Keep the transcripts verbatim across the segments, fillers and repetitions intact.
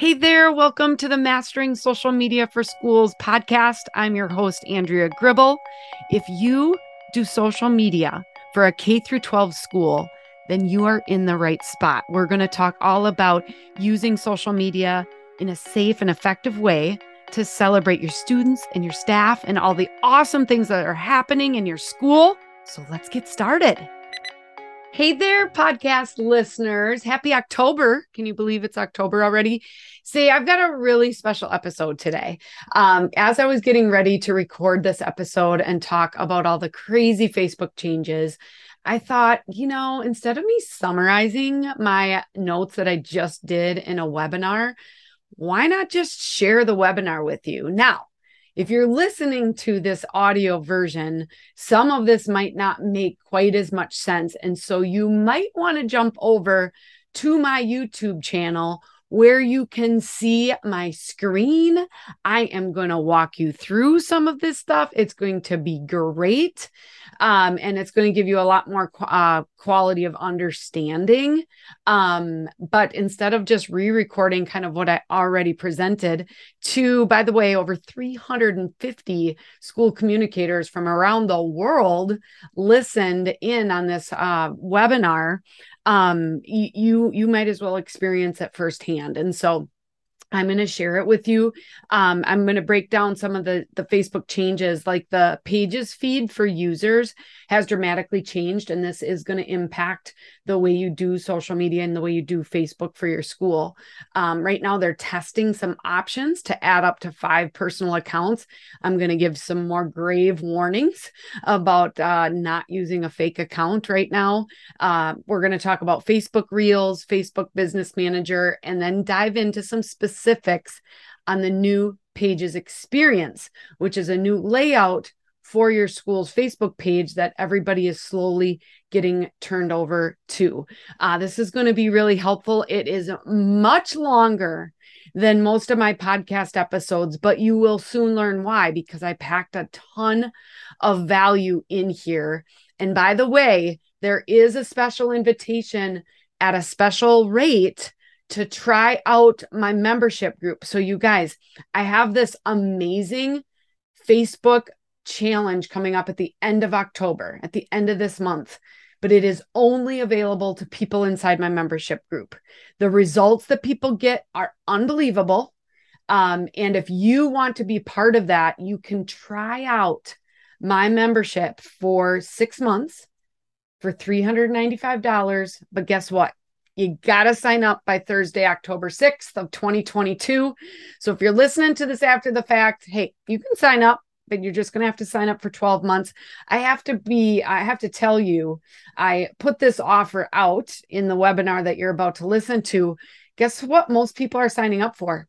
Hey there, welcome to the Mastering Social Media for Schools podcast. I'm your host, Andrea Gribble. If you do social media for a K through twelve school, then you are in the right spot. We're going to talk all about using social media in a safe and effective way to celebrate your students and your staff and all the awesome things that are happening in your school. So let's get started. Hey there, podcast listeners. Happy October. Can you believe it's October already? See, I've got a really special episode today. Um, as I was getting ready to record this episode and talk about all the crazy Facebook changes, I thought, you know, instead of me summarizing my notes that I just did in a webinar, why not just share the webinar with you? Now, if you're listening to this audio version, some of this might not make quite as much sense. And so you might want to jump over to my YouTube channel where you can see my screen. I am going to walk you through some of this stuff. It's going to be great. Um, and it's going to give you a lot more qu- uh, quality of understanding. Um, but instead of just re-recording kind of what I already presented to, by the way, over three hundred fifty school communicators from around the world listened in on this uh, webinar, um, you, you might as well experience it firsthand. And so I'm going to share it with you. Um, I'm going to break down some of the, the Facebook changes, like the pages feed for users has dramatically changed, and this is going to impact the way you do social media and the way you do Facebook for your school. Um, right now, they're testing some options to add up to five personal accounts. I'm going to give some more grave warnings about uh, not using a fake account right now. Uh, we're going to talk about Facebook Reels, Facebook Business Manager, and then dive into some specific specifics on the new Pages experience, which is a new layout for your school's Facebook page that everybody is slowly getting turned over to. Uh, this is going to be really helpful. It is much longer than most of my podcast episodes, but you will soon learn why, because I packed a ton of value in here. And by the way, there is a special invitation at a special rate to try out my membership group. So you guys, I have this amazing Facebook challenge coming up at the end of October, at the end of this month, but it is only available to people inside my membership group. The results that people get are unbelievable. Um, and if you want to be part of that, you can try out my membership for six months for three hundred ninety-five dollars. But guess what? You got to sign up by Thursday, October sixth of twenty twenty-two. So if you're listening to this after the fact, hey, you can sign up, but you're just going to have to sign up for twelve months. I have to be, I have to tell you, I put this offer out in the webinar that you're about to listen to. Guess what most people are signing up for?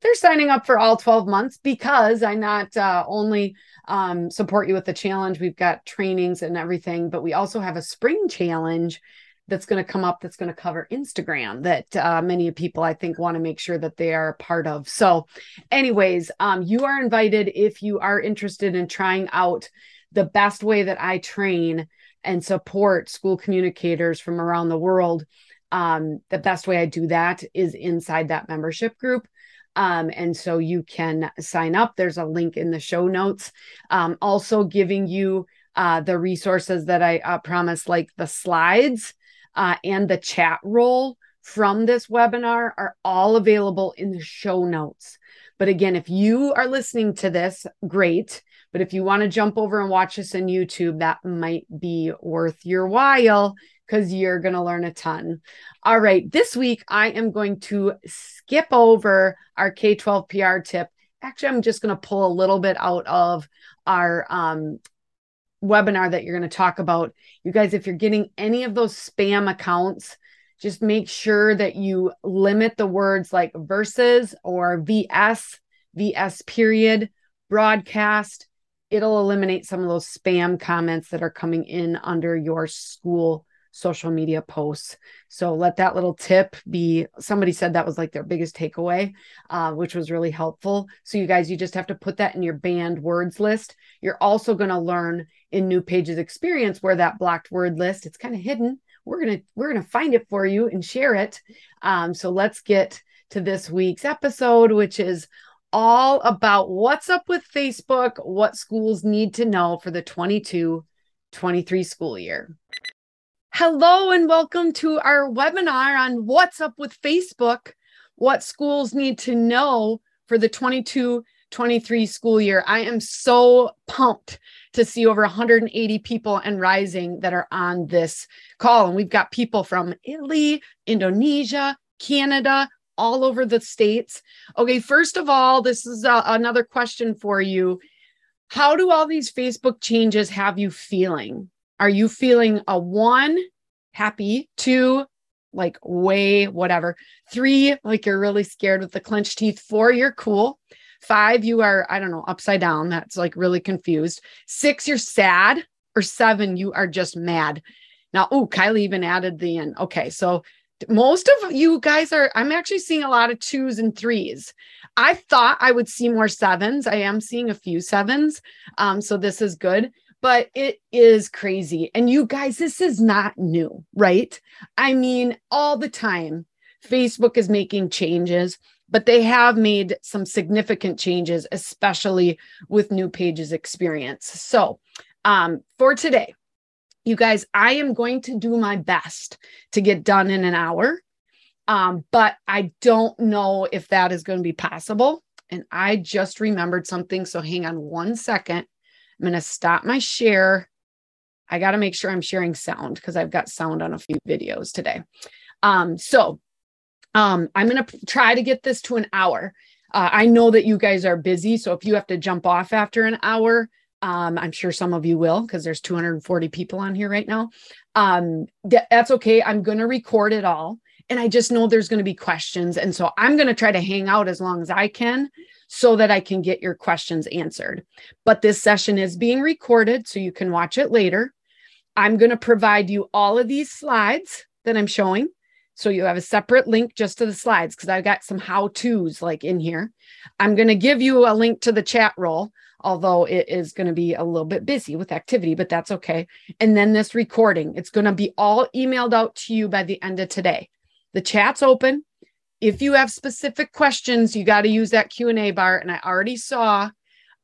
They're signing up for all twelve months, because I not uh, only um, support you with the challenge, we've got trainings and everything, but we also have a spring challenge that's going to come up that's going to cover Instagram that uh, many people, I think, want to make sure that they are a part of. So anyways, um, you are invited if you are interested in trying out the best way that I train and support school communicators from around the world. Um, the best way I do that is inside that membership group. Um, and so you can sign up. There's a link in the show notes. Um, also giving you uh, the resources that I uh, promised, like the slides Uh, and the chat roll from this webinar are all available in the show notes. But again, if you are listening to this, great. But if you want to jump over and watch this on YouTube, that might be worth your while, because you're going to learn a ton. All right, this week, I am going to skip over our K twelve P R tip. Actually, I'm just going to pull a little bit out of our um webinar that you're going to talk about. You guys, if you're getting any of those spam accounts, just make sure that you limit the words like versus or V S, V S period, broadcast. It'll eliminate some of those spam comments that are coming in under your school social media posts. So let that little tip be, somebody said that was like their biggest takeaway, uh, which was really helpful. So you guys, you just have to put that in your banned words list. You're also going to learn in New Pages experience where that blocked word list, it's kind of hidden. We're going to, we're going to find it for you and share it. Um, so let's get to this week's episode, which is all about what's up with Facebook, what schools need to know for the twenty-two twenty-three school year. Hello and welcome to our webinar on what's up with Facebook, what schools need to know for the twenty-two twenty-three school year. I am so pumped to see over one hundred eighty people and rising that are on this call. And we've got people from Italy, Indonesia, Canada, all over the states. Okay, first of all, this is a, another question for you. How do all these Facebook changes have you feeling? Are you feeling a one, happy, two, like way whatever, three, like you're really scared with the clenched teeth, four, you're cool, five, you are, I don't know, upside down, that's like really confused, six, you're sad, or seven, you are just mad. Now, oh, Kylie even added the end. Okay, so most of you guys are, I'm actually seeing a lot of twos and threes. I thought I would see more sevens. I am seeing a few sevens. Um, so this is good, but it is crazy. And you guys, this is not new, right? I mean, all the time, Facebook is making changes, but they have made some significant changes, especially with New Pages experience. So um, for today, you guys, I am going to do my best to get done in an hour, um, but I don't know if that is going to be possible. And I just remembered something. So hang on one second. I'm going to stop my share. I got to make sure I'm sharing sound because I've got sound on a few videos today. Um, so um, I'm going to try to get this to an hour. Uh, I know that you guys are busy. So if you have to jump off after an hour, Um, I'm sure some of you will, because there's two hundred forty people on here right now. Um, that's okay. I'm going to record it all. And I just know there's going to be questions. And so I'm going to try to hang out as long as I can so that I can get your questions answered. But this session is being recorded, so you can watch it later. I'm going to provide you all of these slides that I'm showing. So you have a separate link just to the slides, because I've got some how-tos like in here. I'm going to give you a link to the chat roll, although it is going to be a little bit busy with activity, but that's okay. And then this recording, it's going to be all emailed out to you by the end of today. The chat's open. If you have specific questions, you got to use that Q and A bar. And I already saw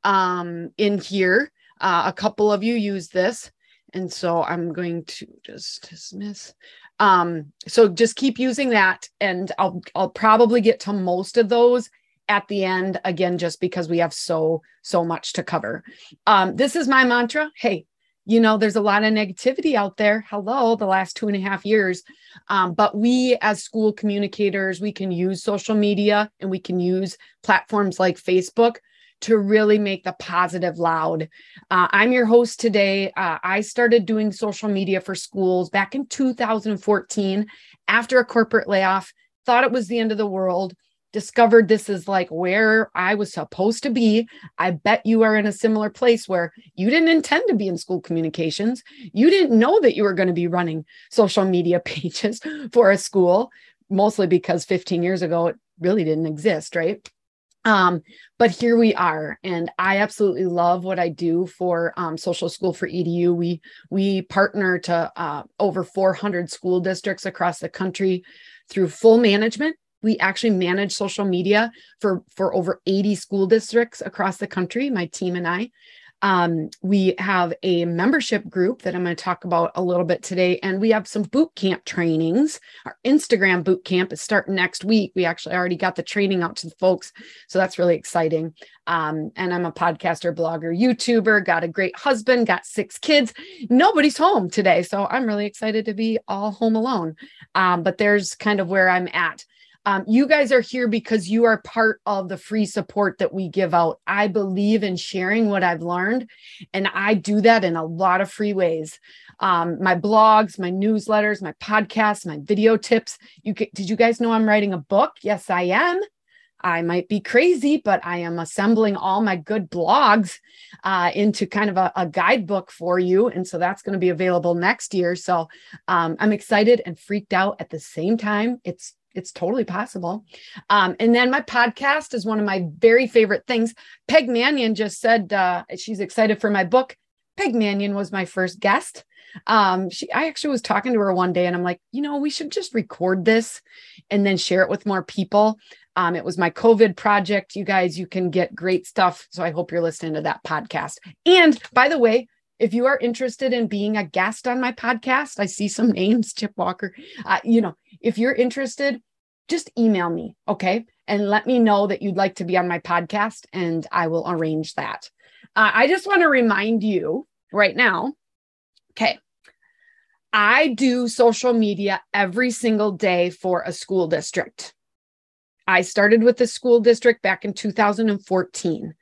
um, in here, uh, a couple of you use this. And so I'm going to just dismiss. Um, so just keep using that, and I'll, I'll probably get to most of those at the end, again, just because we have so, so much to cover. Um, this is my mantra. Hey, you know, there's a lot of negativity out there. Hello, the last two and a half years. Um, but we as school communicators, we can use social media and we can use platforms like Facebook to really make the positive loud. Uh, I'm your host today. Uh, I started doing social media for schools back in two thousand fourteen after a corporate layoff, thought it was the end of the world, discovered this is like where I was supposed to be. I bet you are in a similar place where you didn't intend to be in school communications. You didn't know that you were going to be running social media pages for a school, mostly because fifteen years ago, it really didn't exist, right? Um, but here we are, and I absolutely love what I do for um, Social School four E D U. We we partner to uh, over four hundred school districts across the country through full management. We actually manage social media for, for over eighty school districts across the country, my team and I. Um, we have a membership group that I'm going to talk about a little bit today, and we have some boot camp trainings. Our Instagram boot camp is starting next week. We actually already got the training out to the folks, so that's really exciting. Um, and I'm a podcaster, blogger, YouTuber, got a great husband, got six kids. Nobody's home today, so I'm really excited to be all home alone. Um, but there's kind of where I'm at. Um, you guys are here because you are part of the free support that we give out. I believe in sharing what I've learned, and I do that in a lot of free ways. Um, my blogs, my newsletters, my podcasts, my video tips. You can, did you guys know I'm writing a book? Yes, I am. I might be crazy, but I am assembling all my good blogs uh, into kind of a, a guidebook for you. And so that's going to be available next year. So um, I'm excited and freaked out at the same time. It's It's totally possible. Um, and then my podcast is one of my very favorite things. Peg Mannion just said uh, she's excited for my book. Peg Mannion was my first guest. Um, she, I actually was talking to her one day and I'm like, you know, we should just record this and then share it with more people. Um, it was my COVID project. You guys, you can get great stuff. So I hope you're listening to that podcast. And by the way, if you are interested in being a guest on my podcast, I see some names, Chip Walker, uh, you know, if you're interested, just email me, okay? And let me know that you'd like to be on my podcast and I will arrange that. Uh, I just want to remind you right now, okay, I do social media every single day for a school district. I started with the school district back in two thousand fourteen.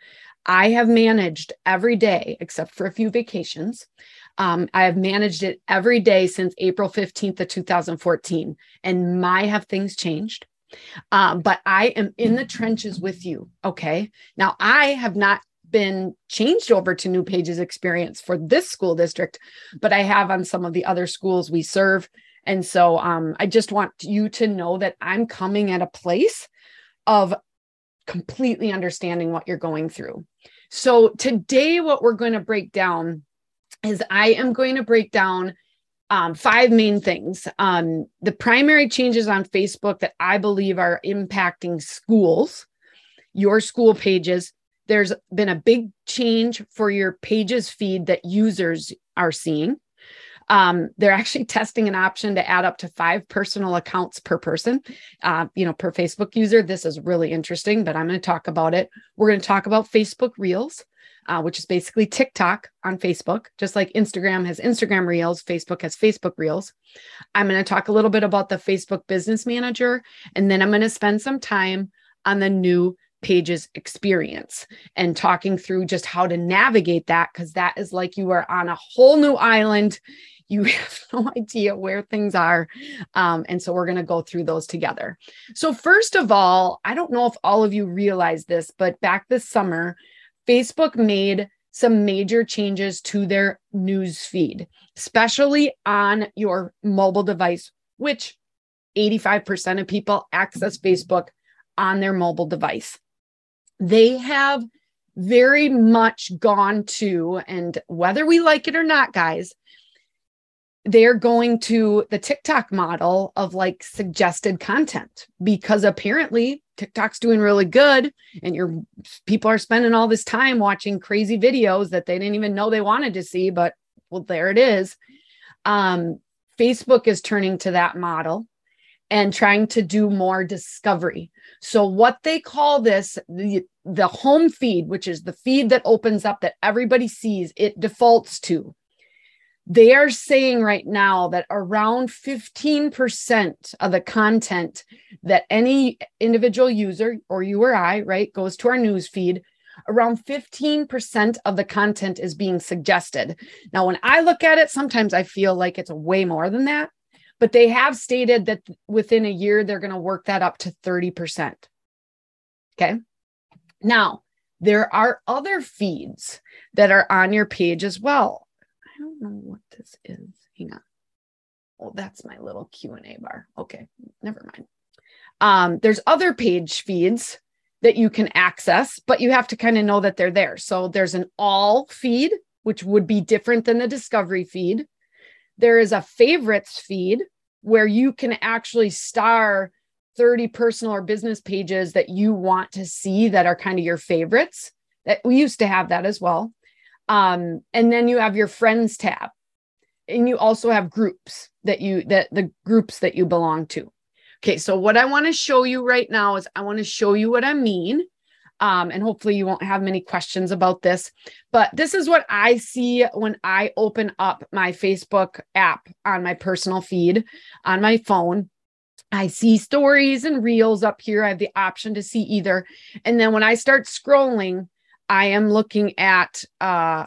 I have managed every day, except for a few vacations. Um, I have managed it every day since April fifteenth of two thousand fourteen. And my, have things changed. Um, but I am in the trenches with you. Okay. Now I have not been changed over to New Pages Experience for this school district, but I have on some of the other schools we serve. And so um, I just want you to know that I'm coming at a place of completely understanding what you're going through. So today, what we're going to break down is I am going to break down um, five main things. Um, the primary changes on Facebook that I believe are impacting schools, your school pages. There's been a big change for your pages feed that users are seeing. Um, they're actually testing an option to add up to five personal accounts per person, uh, you know, per Facebook user. This is really interesting, but I'm going to talk about it. We're going to talk about Facebook Reels, uh, which is basically TikTok on Facebook, just like Instagram has Instagram Reels, Facebook has Facebook Reels. I'm going to talk a little bit about the Facebook Business Manager, and then I'm going to spend some time on the new Pages experience and talking through just how to navigate that, because that is like you are on a whole new island. You have no idea where things are. Um, and so we're going to go through those together. So first of all, I don't know if all of you realize this, but back this summer, Facebook made some major changes to their news feed, especially on your mobile device, which eighty-five percent of people access Facebook on their mobile device. They have very much gone to, and whether we like it or not, guys, they're going to the TikTok model of like suggested content, because apparently TikTok's doing really good and your people are spending all this time watching crazy videos that they didn't even know they wanted to see, but well, there it is. Um, Facebook is turning to that model and trying to do more discovery. So what they call this, the, the home feed, which is the feed that opens up that everybody sees, it defaults to. They are saying right now that around fifteen percent of the content that any individual user, or you or I, right, goes to our news feed, around fifteen percent of the content is being suggested. Now, when I look at it, sometimes I feel like it's way more than that. But they have stated that within a year, they're going to work that up to thirty percent. Okay. Now, there are other feeds that are on your page as well. I don't know what this is. Hang on. Oh, that's my little Q and A bar. Okay. Never mind. Um, there's other page feeds that you can access, but you have to kind of know that they're there. So there's an all feed, which would be different than the discovery feed. There is a favorites feed where you can actually star thirty personal or business pages that you want to see that are kind of your favorites. That we used to have that as well. Um, and then you have your friends tab, and you also have groups that you, that the groups that you belong to. Okay. So what I want to show you right now is I want to show you what I mean. Um, and hopefully you won't have many questions about this, but this is what I see when I open up my Facebook app on my personal feed on my phone. I see stories and reels up here. I have the option to see either. And then when I start scrolling, I am looking at, uh,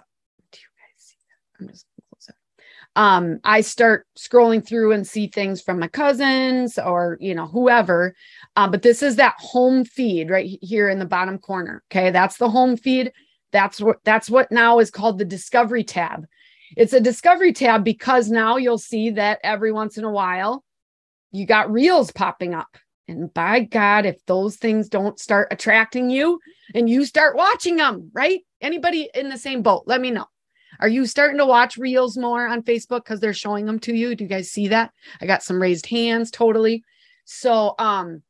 do you guys see that? I'm just close up. Um, I start scrolling through and see things from my cousins or, you know, whoever. Uh, but this is that home feed right here in the bottom corner. Okay. That's the home feed. That's what, that's what now is called the discovery tab. It's a discovery tab because now you'll see that every once in a while you got reels popping up, and by God, if those things don't start attracting you and you start watching them, right? Anybody in the same boat, let me know. Are you starting to watch reels more on Facebook because they're showing them to you? Do you guys see that? I got some raised hands, totally. So um,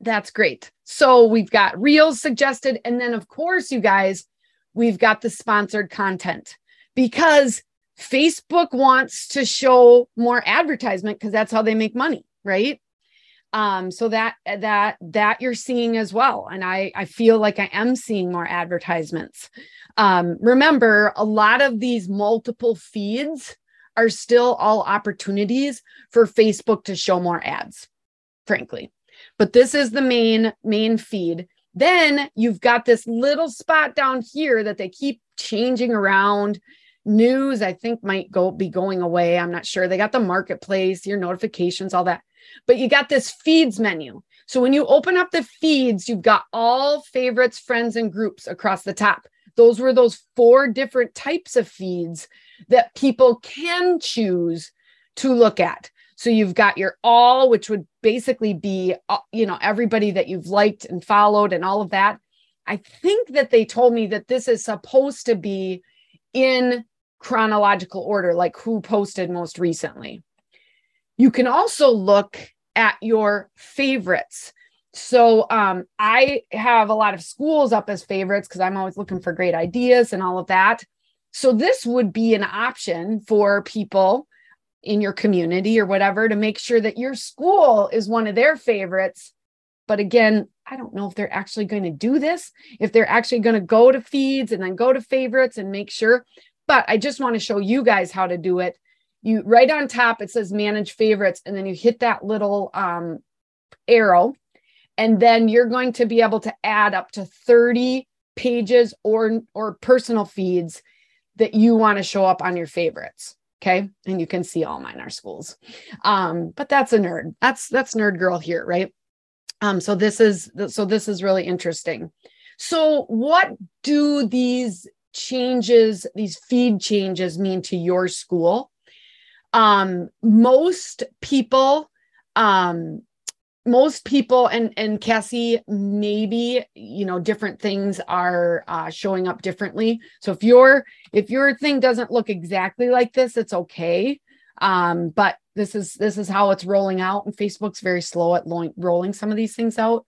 that's great. So we've got reels suggested. And then, of course, you guys, we've got the sponsored content because Facebook wants to show more advertisement because that's how they make money, right? Um, so that, that, that you're seeing as well. And I, I feel like I am seeing more advertisements. Um, remember, a lot of these multiple feeds are still all opportunities for Facebook to show more ads, frankly, but this is the main, main feed. Then you've got this little spot down here that they keep changing around. News, I think, might go be going away. I'm not sure. They got the marketplace, your notifications, all that. But you got this feeds menu. So when you open up the feeds, you've got all favorites, friends, and groups across the top. Those were those four different types of feeds that people can choose to look at. So you've got your all, which would basically be, you know, everybody that you've liked and followed and all of that. I think that they told me that this is supposed to be in chronological order, like who posted most recently. You can also look at your favorites. So um, I have a lot of schools up as favorites because I'm always looking for great ideas and all of that. So this would be an option for people in your community or whatever to make sure that your school is one of their favorites. But again, I don't know if they're actually going to do this, if they're actually going to go to feeds and then go to favorites and make sure. But I just want to show you guys how to do it. You right on top, it says manage favorites, and then you hit that little um, arrow, and then you're going to be able to add up to thirty pages or, or personal feeds that you want to show up on your favorites. Okay. And you can see all mine are schools. Um, but that's a nerd. That's, that's nerd girl here, right? Um, so this is, so this is really interesting. So what do these changes, these feed changes mean to your school? Um, most people, um, most people and, and Cassie, maybe, you know, different things are uh, showing up differently. So if your, if your thing doesn't look exactly like this, it's okay. Um, but this is, this is how it's rolling out, and Facebook's very slow at lo- rolling some of these things out.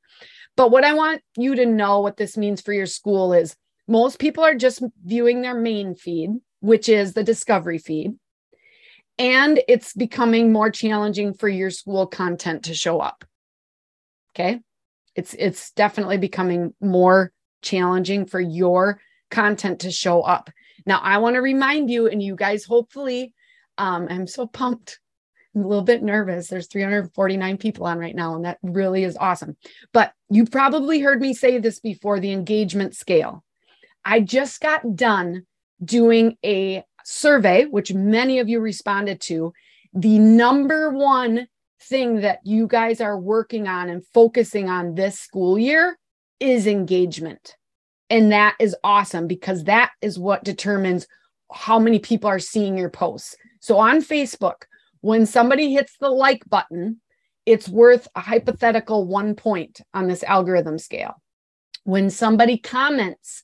But what I want you to know what this means for your school is most people are just viewing their main feed, which is the discovery feed. And it's becoming more challenging for your school content to show up. Okay. It's, it's definitely becoming more challenging for your content to show up. Now I want to remind you, and you guys, hopefully, um, I'm so pumped. I'm a little bit nervous. There's three hundred forty-nine people on right now, and that really is awesome. But you probably heard me say this before, the engagement scale. I just got done doing a survey, which many of you responded to. The number one thing that you guys are working on and focusing on this school year is engagement. And that is awesome because that is what determines how many people are seeing your posts. So on Facebook, when somebody hits the like button, it's worth a hypothetical one point on this algorithm scale. When somebody comments,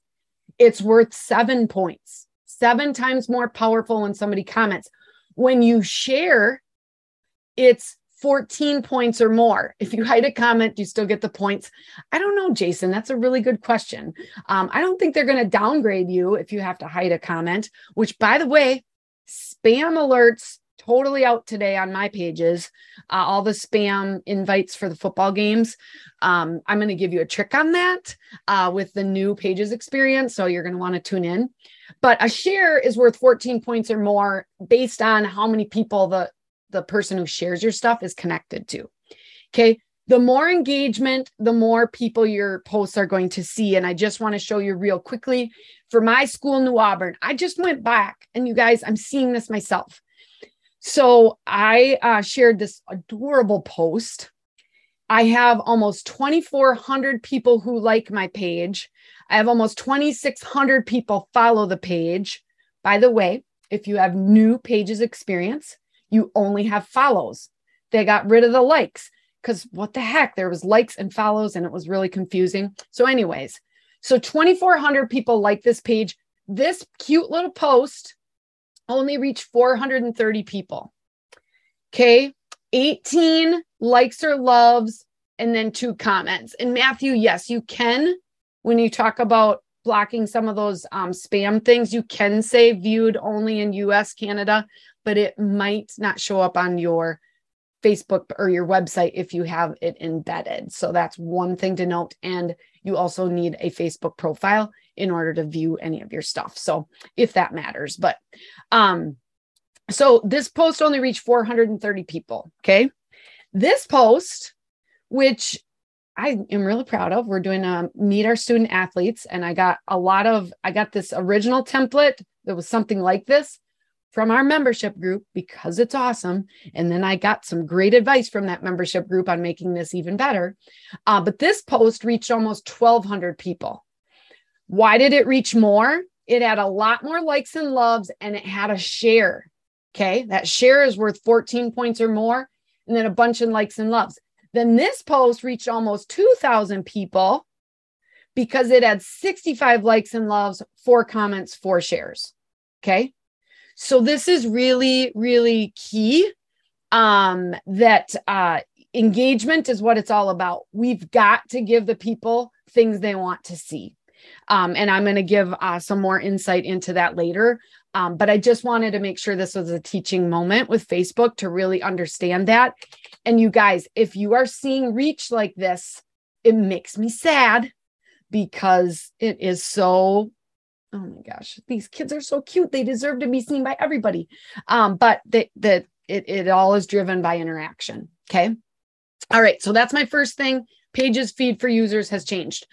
it's worth seven points, seven times more powerful when somebody comments. When you share, it's fourteen points or more. If you hide a comment, you still get the points. I don't know, Jason, that's a really good question. Um, I don't think they're going to downgrade you if you have to hide a comment, which, by the way, spam alerts totally out today on my pages, uh, all the spam invites for the football games. Um, I'm going to give you a trick on that uh, with the new pages experience. So you're going to want to tune in, but a share is worth fourteen points or more based on how many people the, the person who shares your stuff is connected to. Okay. The more engagement, the more people your posts are going to see. And I just want to show you real quickly for my school, New Auburn, I just went back, and you guys, I'm seeing this myself. So I uh, shared this adorable post. I have almost twenty-four hundred people who like my page. I have almost twenty-six hundred people follow the page. By the way, if you have new pages experience, you only have follows. They got rid of the likes because what the heck? There was likes and follows, and it was really confusing. So anyways, so twenty-four hundred people like this page. This cute little post only reached four hundred thirty people. Okay, eighteen likes or loves, and then two comments. And Matthew, yes, you can, when you talk about blocking some of those um, spam things, you can say viewed only in U S, Canada, but it might not show up on your Facebook or your website if you have it embedded. So that's one thing to note. And you also need a Facebook profile in order to view any of your stuff. So if that matters, but um, so this post only reached four hundred thirty people. Okay. This post, which I am really proud of, we're doing a meet our student athletes. And I got a lot of, I got this original template that was something like this from our membership group, because it's awesome. And then I got some great advice from that membership group on making this even better. Uh, but this post reached almost twelve hundred people. Why did it reach more? It had a lot more likes and loves, and it had a share. Okay. That share is worth fourteen points or more. And then a bunch of likes and loves. Then this post reached almost two thousand people because it had sixty-five likes and loves, four comments, four shares. Okay. So this is really, really key, um, that uh, engagement is what it's all about. We've got to give the people things they want to see. Um, and I'm going to give uh, some more insight into that later. Um, but I just wanted to make sure this was a teaching moment with Facebook to really understand that. And you guys, if you are seeing reach like this, it makes me sad, because it is so, oh my gosh, these kids are so cute. They deserve to be seen by everybody. Um, but that that it, it all is driven by interaction. Okay. All right. So that's my first thing. Pages feed for users has changed.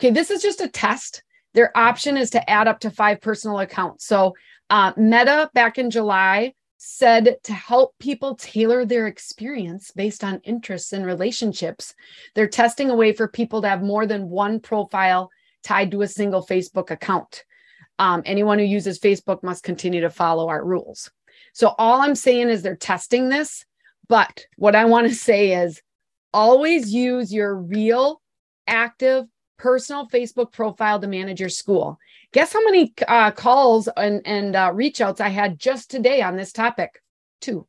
Okay. This is just a test. Their option is to add up to five personal accounts. So uh, Meta back in July said to help people tailor their experience based on interests and relationships, they're testing a way for people to have more than one profile tied to a single Facebook account. Um, anyone who uses Facebook must continue to follow our rules. So all I'm saying is they're testing this, but what I want to say is always use your real, active, personal Facebook profile to manage your school. Guess how many uh, calls and, and uh, reach outs I had just today on this topic? Two.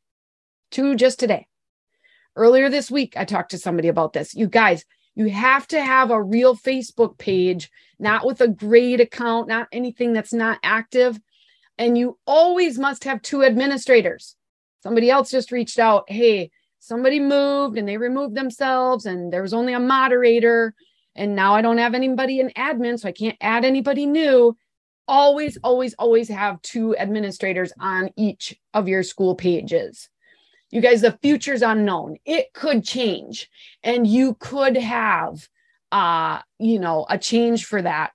Two just today. Earlier this week, I talked to somebody about this. You guys, you have to have a real Facebook page, not with a grade account, not anything that's not active. And you always must have two administrators. Somebody else just reached out. Hey, somebody moved and they removed themselves and there was only a moderator. And now I don't have anybody in admin, so I can't add anybody new. Always, always, always have two administrators on each of your school pages. You guys, the future's unknown. It could change. And you could have, uh, you know, a change for that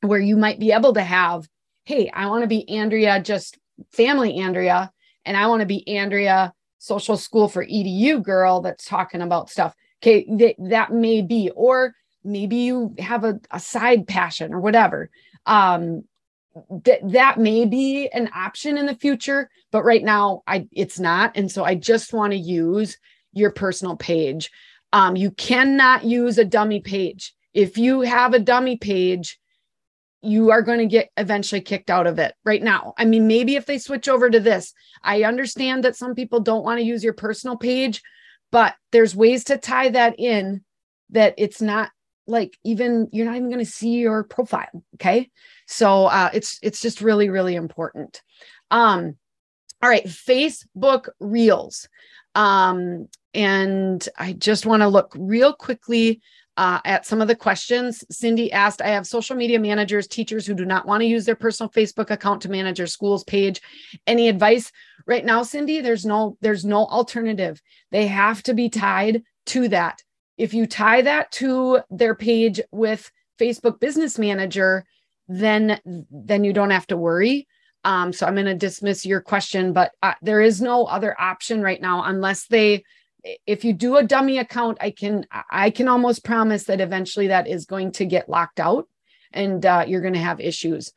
where you might be able to have, hey, I want to be Andrea, just family Andrea, and I want to be Andrea, Social School for E D U girl that's talking about stuff. Okay, th- that may be, or maybe you have a, a side passion or whatever. Um, th- that may be an option in the future, but right now I, it's not. And so I just want to use your personal page. Um, you cannot use a dummy page. If you have a dummy page, you are going to get eventually kicked out of it right now. I mean, maybe if they switch over to this, I understand that some people don't want to use your personal page, but there's ways to tie that in that it's not, like, even you're not even going to see your profile. Okay. So uh, it's, it's just really, really important. Um, all right. Facebook Reels. Um, and I just want to look real quickly uh, at some of the questions. Cindy asked, I have social media managers, teachers who do not want to use their personal Facebook account to manage their school's page. Any advice? Right now, Cindy, there's no, there's no alternative. They have to be tied to that. If you tie that to their page with Facebook Business Manager, then, then you don't have to worry. Um, so I'm going to dismiss your question, but uh, there is no other option right now, unless they, if you do a dummy account, I can, I can almost promise that eventually that is going to get locked out and uh, you're going to have issues.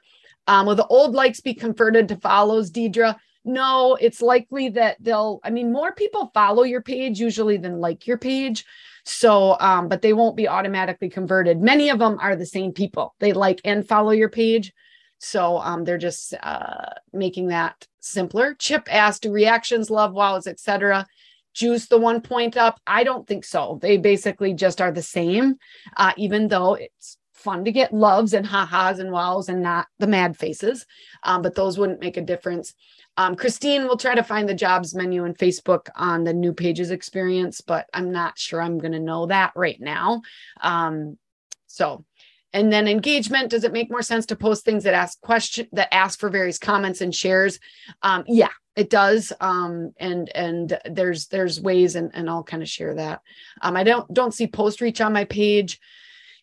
Um, will the old likes be converted to follows, Deidre? No, it's likely that they'll, I mean, more people follow your page usually than like your page. So, um, but they won't be automatically converted. Many of them are the same people. They like and follow your page. So um, they're just uh, making that simpler. Chip asked, do reactions, love, wows, et cetera, juice the one point up? I don't think so. They basically just are the same, uh, even though it's fun to get loves and ha-has and wows and not the mad faces, um, but those wouldn't make a difference. Um, Christine will try to find the jobs menu in Facebook on the new pages experience, but I'm not sure I'm going to know that right now. Um, so, and then engagement, does it make more sense to post things that ask question that ask for various comments and shares? Um, yeah, it does. Um, and, and there's, there's ways, and, and I'll kind of share that. Um, I don't, don't see post reach on my page.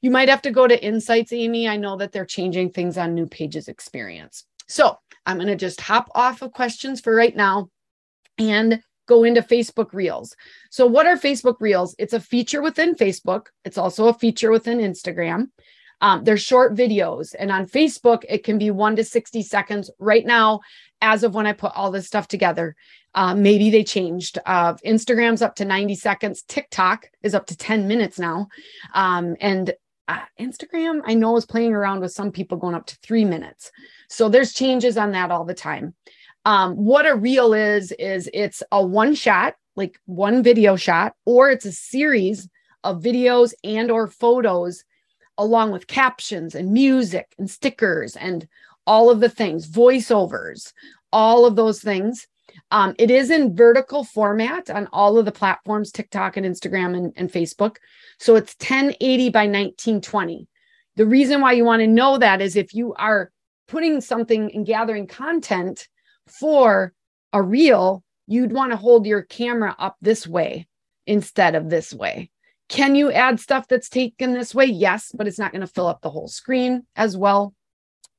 You might have to go to Insights, Amy. I know that they're changing things on new pages experience. So I'm going to just hop off of questions for right now and go into Facebook Reels. So what are Facebook Reels? It's a feature within Facebook. It's also a feature within Instagram. Um, they're short videos. And on Facebook, it can be one to sixty seconds right now, as of when I put all this stuff together. Uh, maybe they changed. Uh, Instagram's up to ninety seconds. TikTok is up to ten minutes now. Um, and Uh, Instagram, I know, is playing around with some people going up to three minutes. So there's changes on that all the time. Um, what a reel is, is it's a one shot, like one video shot, or it's a series of videos and or photos along with captions and music and stickers and all of the things, voiceovers, all of those things. Um, it is in vertical format on all of the platforms, TikTok and Instagram and, and Facebook. So it's ten eighty by nineteen twenty. The reason why you want to know that is if you are putting something and gathering content for a reel, you'd want to hold your camera up this way instead of this way. Can you add stuff that's taken this way? Yes, but it's not going to fill up the whole screen as well.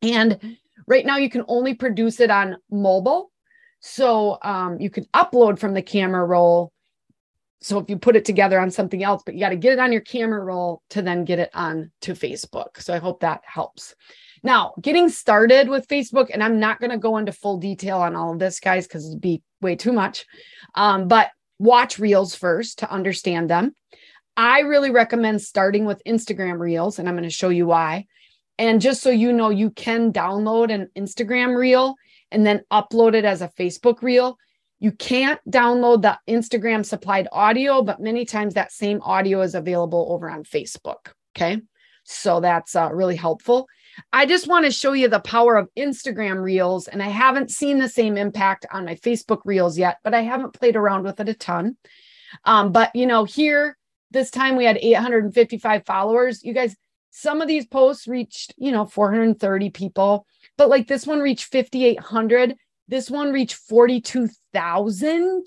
And right now you can only produce it on mobile. So um, you can upload from the camera roll. So if you put it together on something else, but you got to get it on your camera roll to then get it on to Facebook. So I hope that helps. Now, getting started with Facebook, and I'm not going to go into full detail on all of this, guys, because it'd be way too much. Um, but watch Reels first to understand them. I really recommend starting with Instagram Reels, and I'm going to show you why. And just so you know, you can download an Instagram Reel and then upload it as a Facebook Reel. You can't download the Instagram supplied audio, but many times that same audio is available over on Facebook. Okay. So that's uh, really helpful. I just want to show you the power of Instagram Reels, and I haven't seen the same impact on my Facebook Reels yet, but I haven't played around with it a ton. Um, but you know, here, this time we had eight hundred fifty-five followers. You guys, some of these posts reached, you know, four hundred thirty people. But like this one reached fifty-eight hundred. This one reached forty-two thousand.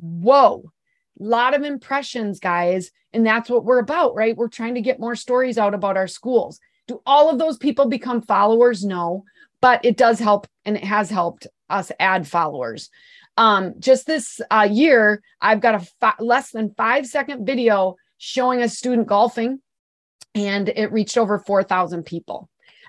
Whoa. A lot of impressions, guys. And that's what we're about, right? We're trying to get more stories out about our schools. Do all of those people become followers? No, but it does help. And it has helped us add followers. Um, just this uh, year, I've got a fi- less than five second video showing a student golfing, and it reached over four thousand people.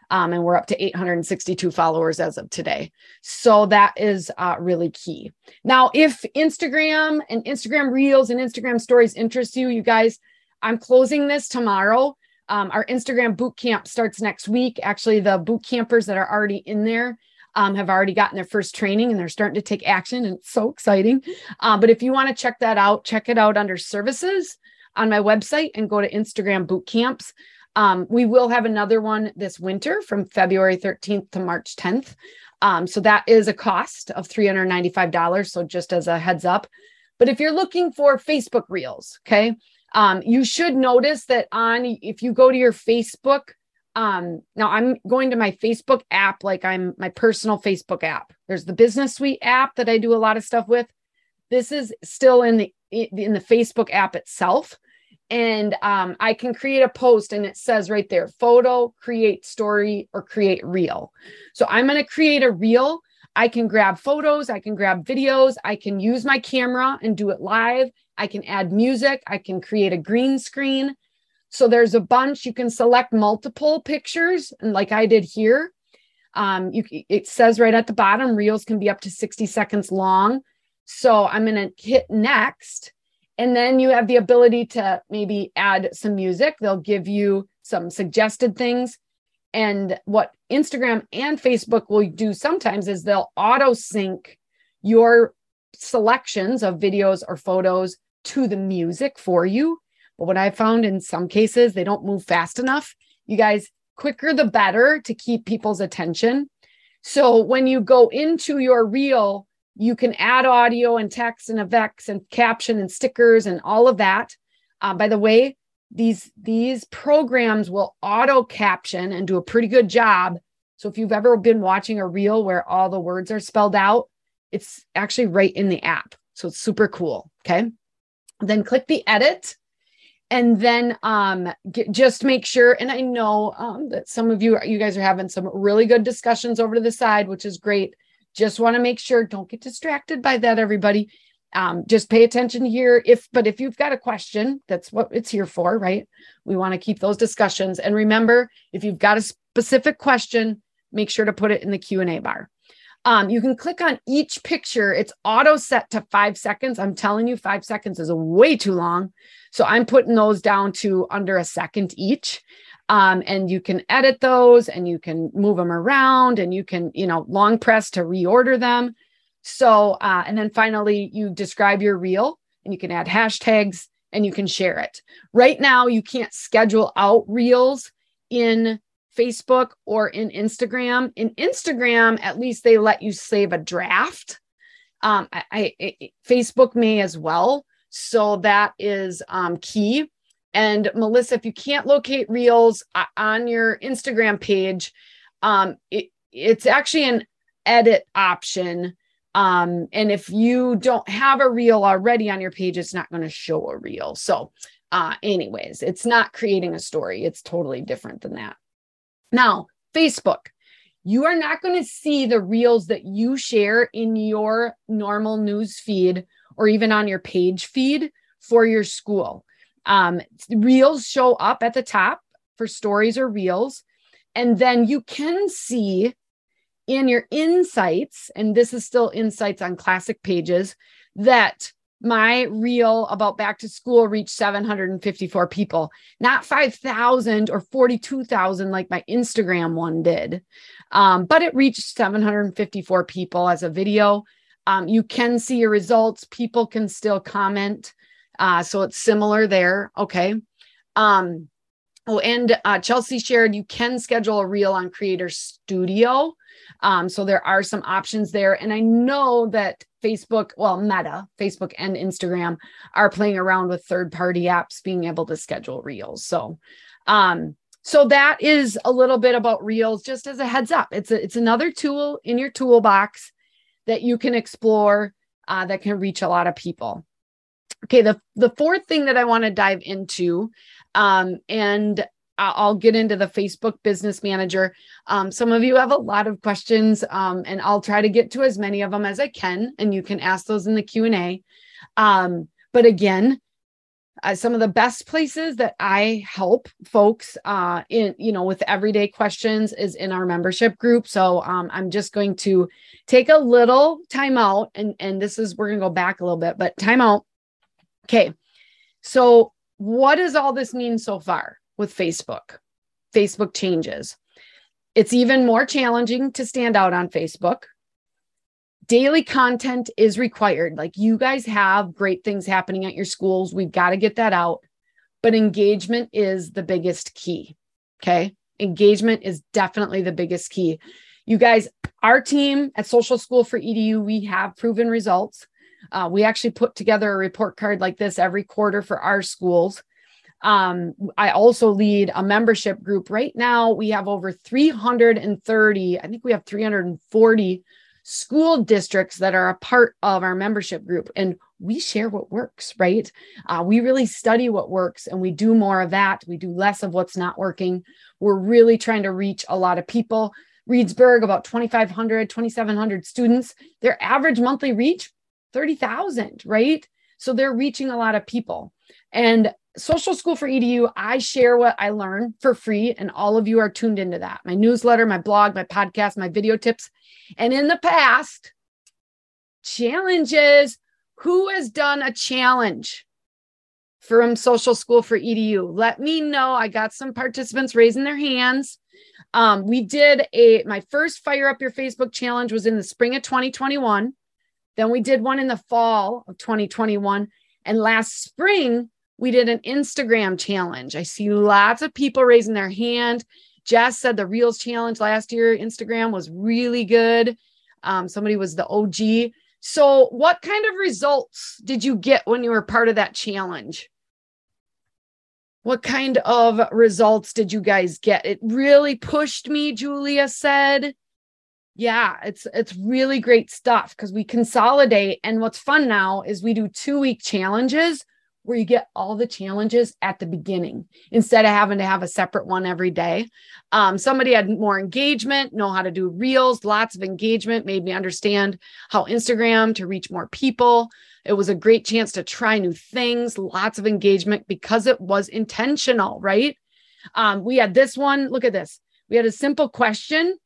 Um, and we're up to eight hundred sixty-two followers as of today. So that is uh, really key. Now, if Instagram and Instagram Reels and Instagram Stories interest you, you guys, I'm closing this tomorrow. Um, our Instagram boot camp starts next week. Actually, the boot campers that are already in there um, have already gotten their first training, and they're starting to take action, and it's so exciting. Uh, but if you want to check that out, check it out under services on my website and go to Instagram boot camps. Um, we will have another one this winter from February thirteenth to March tenth. Um, so that is a cost of three hundred ninety-five dollars. So just as a heads up, but if you're looking for Facebook Reels, okay, um, you should notice that on, if you go to your Facebook, um, now I'm going to my Facebook app, like I'm my personal Facebook app. There's the Business Suite app that I do a lot of stuff with. This is still in the, in the Facebook app itself. And um, I can create a post, and it says right there, photo, create story, or create reel. So I'm going to create a reel. I can grab photos. I can grab videos. I can use my camera and do it live. I can add music. I can create a green screen. So there's a bunch. You can select multiple pictures. And like I did here, um, you, it says right at the bottom, reels can be up to sixty seconds long. So I'm going to hit next. And then you have the ability to maybe add some music. They'll give you some suggested things. And what Instagram and Facebook will do sometimes is they'll auto sync your selections of videos or photos to the music for you. But what I found in some cases, they don't move fast enough. You guys, quicker the better to keep people's attention. So when you go into your reel, you can add audio and text and effects and caption and stickers and all of that. Uh, by the way, these, these programs will auto caption and do a pretty good job. So if you've ever been watching a reel where all the words are spelled out, it's actually right in the app. So it's super cool. Okay. Then click the edit. And then um, get, just make sure, and I know um, that some of you, you guys are having some really good discussions over to the side, which is great. Just want to make sure, don't get distracted by that, everybody. Um, just pay attention here. If, but if you've got a question, that's what it's here for, right? We want to keep those discussions. And remember, if you've got a specific question, make sure to put it in the Q and A bar. Um, you can click on each picture. It's auto set to five seconds. I'm telling you, five seconds is way too long. So I'm putting those down to under a second each. Um, and you can edit those and you can move them around and you can, you know, long press to reorder them. So, uh, and then finally you describe your reel and you can add hashtags and you can share it. Right now, you can't schedule out reels in Facebook or in Instagram. In Instagram, at least they let you save a draft. Um, I, I, Facebook may as well. So that is um, key. And Melissa, if you can't locate reels uh, on your Instagram page, um, it, it's actually an edit option. Um, and if you don't have a reel already on your page, it's not going to show a reel. So uh, anyways, it's not creating a story. It's totally different than that. Now, Facebook, you are not going to see the reels that you share in your normal news feed or even on your page feed for your school. Um, reels show up at the top for stories or reels. And then you can see in your insights, and this is still insights on classic pages, that my reel about back to school reached seven hundred fifty-four people, not five thousand or forty-two thousand like my Instagram one did, um, but it reached seven hundred fifty-four people as a video. Um, you can see your results. People can still comment. Uh, so it's similar there. Okay. Um, oh, and uh, Chelsea shared, you can schedule a reel on Creator Studio. Um, so there are some options there. And I know that Facebook, well, Meta, Facebook and Instagram are playing around with third-party apps, being able to schedule reels. So, um, so that is a little bit about reels, just as a heads up. It's a, it's another tool in your toolbox that you can explore, uh, that can reach a lot of people. Okay. The, the fourth thing that I want to dive into, um, and I'll get into the Facebook Business Manager. Um, some of you have a lot of questions, um, and I'll try to get to as many of them as I can, and you can ask those in the Q and A. Um, but again, uh, some of the best places that I help folks uh, in, you know, with everyday questions is in our membership group. So um, I'm just going to take a little time out, and and this is, we're going to go back a little bit, but time out. Okay, so what does all this mean so far? With Facebook, Facebook changes. It's even more challenging to stand out on Facebook. Daily content is required. Like, you guys have great things happening at your schools. We've got to get that out. But engagement is the biggest key. Okay. Engagement is definitely the biggest key. You guys, our team at Social School four E D U, we have proven results. Uh, we actually put together a report card like this every quarter for our schools. Um, I also lead a membership group. Right now, we have over three hundred thirty, I think we have three hundred forty school districts that are a part of our membership group. And we share what works, right? Uh, we really study what works and we do more of that. We do less of what's not working. We're really trying to reach a lot of people. Reedsburg, about twenty-five hundred, twenty-seven hundred students. Their average monthly reach, thirty thousand, right? So they're reaching a lot of people. And Social School four E D U, I share what I learn for free, and all of you are tuned into that. My newsletter, my blog, my podcast, my video tips. And in the past, challenges. Who has done a challenge? from Social School four E D U. Let me know. I got some participants raising their hands. Um, we did a, my first Fire Up Your Facebook challenge was in the spring of twenty twenty-one. Then we did one in the fall of twenty twenty-one. And last spring, we did an Instagram challenge. I see lots of people raising their hand. Jess said the Reels challenge last year, Instagram was really good. Um, somebody was the O G. So what kind of results did you get when you were part of that challenge? What kind of results did you guys get? It really pushed me, Julia said. Yeah, it's it's really great stuff because we consolidate. And what's fun now is we do two-week challenges where you get all the challenges at the beginning instead of having to have a separate one every day. Um, somebody had more engagement, know how to do reels, lots of engagement, made me understand how Instagram to reach more people. It was a great chance to try new things, lots of engagement because it was intentional, right? Um, we had this one, look at this. We had a simple question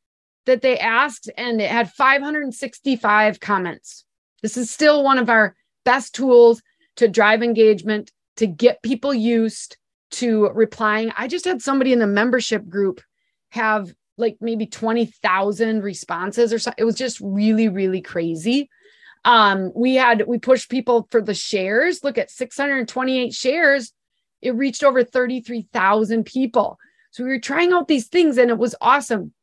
that they asked and it had five hundred sixty-five comments. This is still one of our best tools to drive engagement, to get people used to replying. I just had somebody in the membership group have like maybe twenty thousand responses or something. It was just really, really crazy. Um, we had, we pushed people for the shares. Look at six hundred twenty-eight shares. It reached over thirty-three thousand people. So we were trying out these things and it was awesome.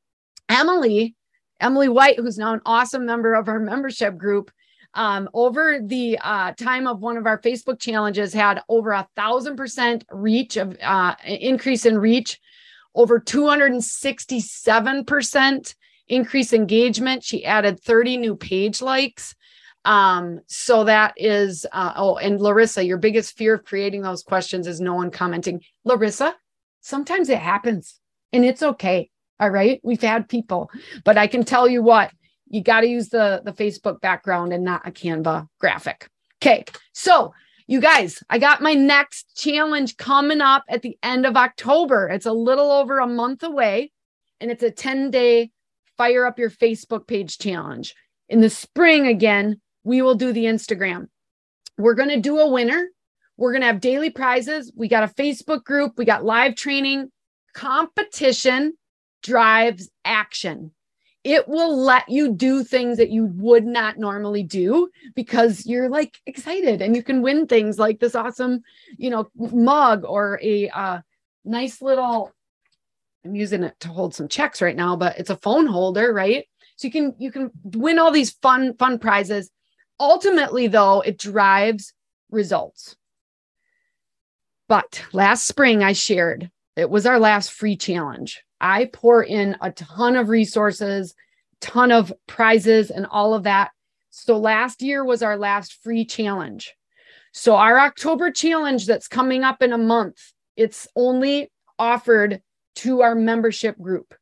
Emily, Emily White, who's now an awesome member of our membership group, Um, over the uh, time of one of our Facebook challenges had over a thousand percent reach of uh, increase in reach, over two hundred sixty-seven percent increase engagement. She added thirty new page likes. Um, so that is, uh, oh, and Larissa, your biggest fear of creating those questions is no one commenting. Larissa, sometimes it happens and it's okay. All right. We've had people, but I can tell you what, you got to use the, the Facebook background and not a Canva graphic. Okay. So you guys, I got my next challenge coming up at the end of October. It's a little over a month away and it's a ten day Fire Up Your Facebook Page challenge. In the spring, again, we will do the Instagram. We're going to do a winner. We're going to have daily prizes. We got a Facebook group. We got live training. Competition drives action. It will let you do things that you would not normally do because you're like excited and you can win things like this awesome, you know, mug or a uh, nice little, I'm using it to hold some checks right now, but it's a phone holder, right? So you can, you can win all these fun, fun prizes. Ultimately though, it drives results. But last spring I shared, it was our last free challenge. I pour in a ton of resources, ton of prizes and all of that. So last year was our last free challenge. So our October challenge that's coming up in a month, it's only offered to our membership group.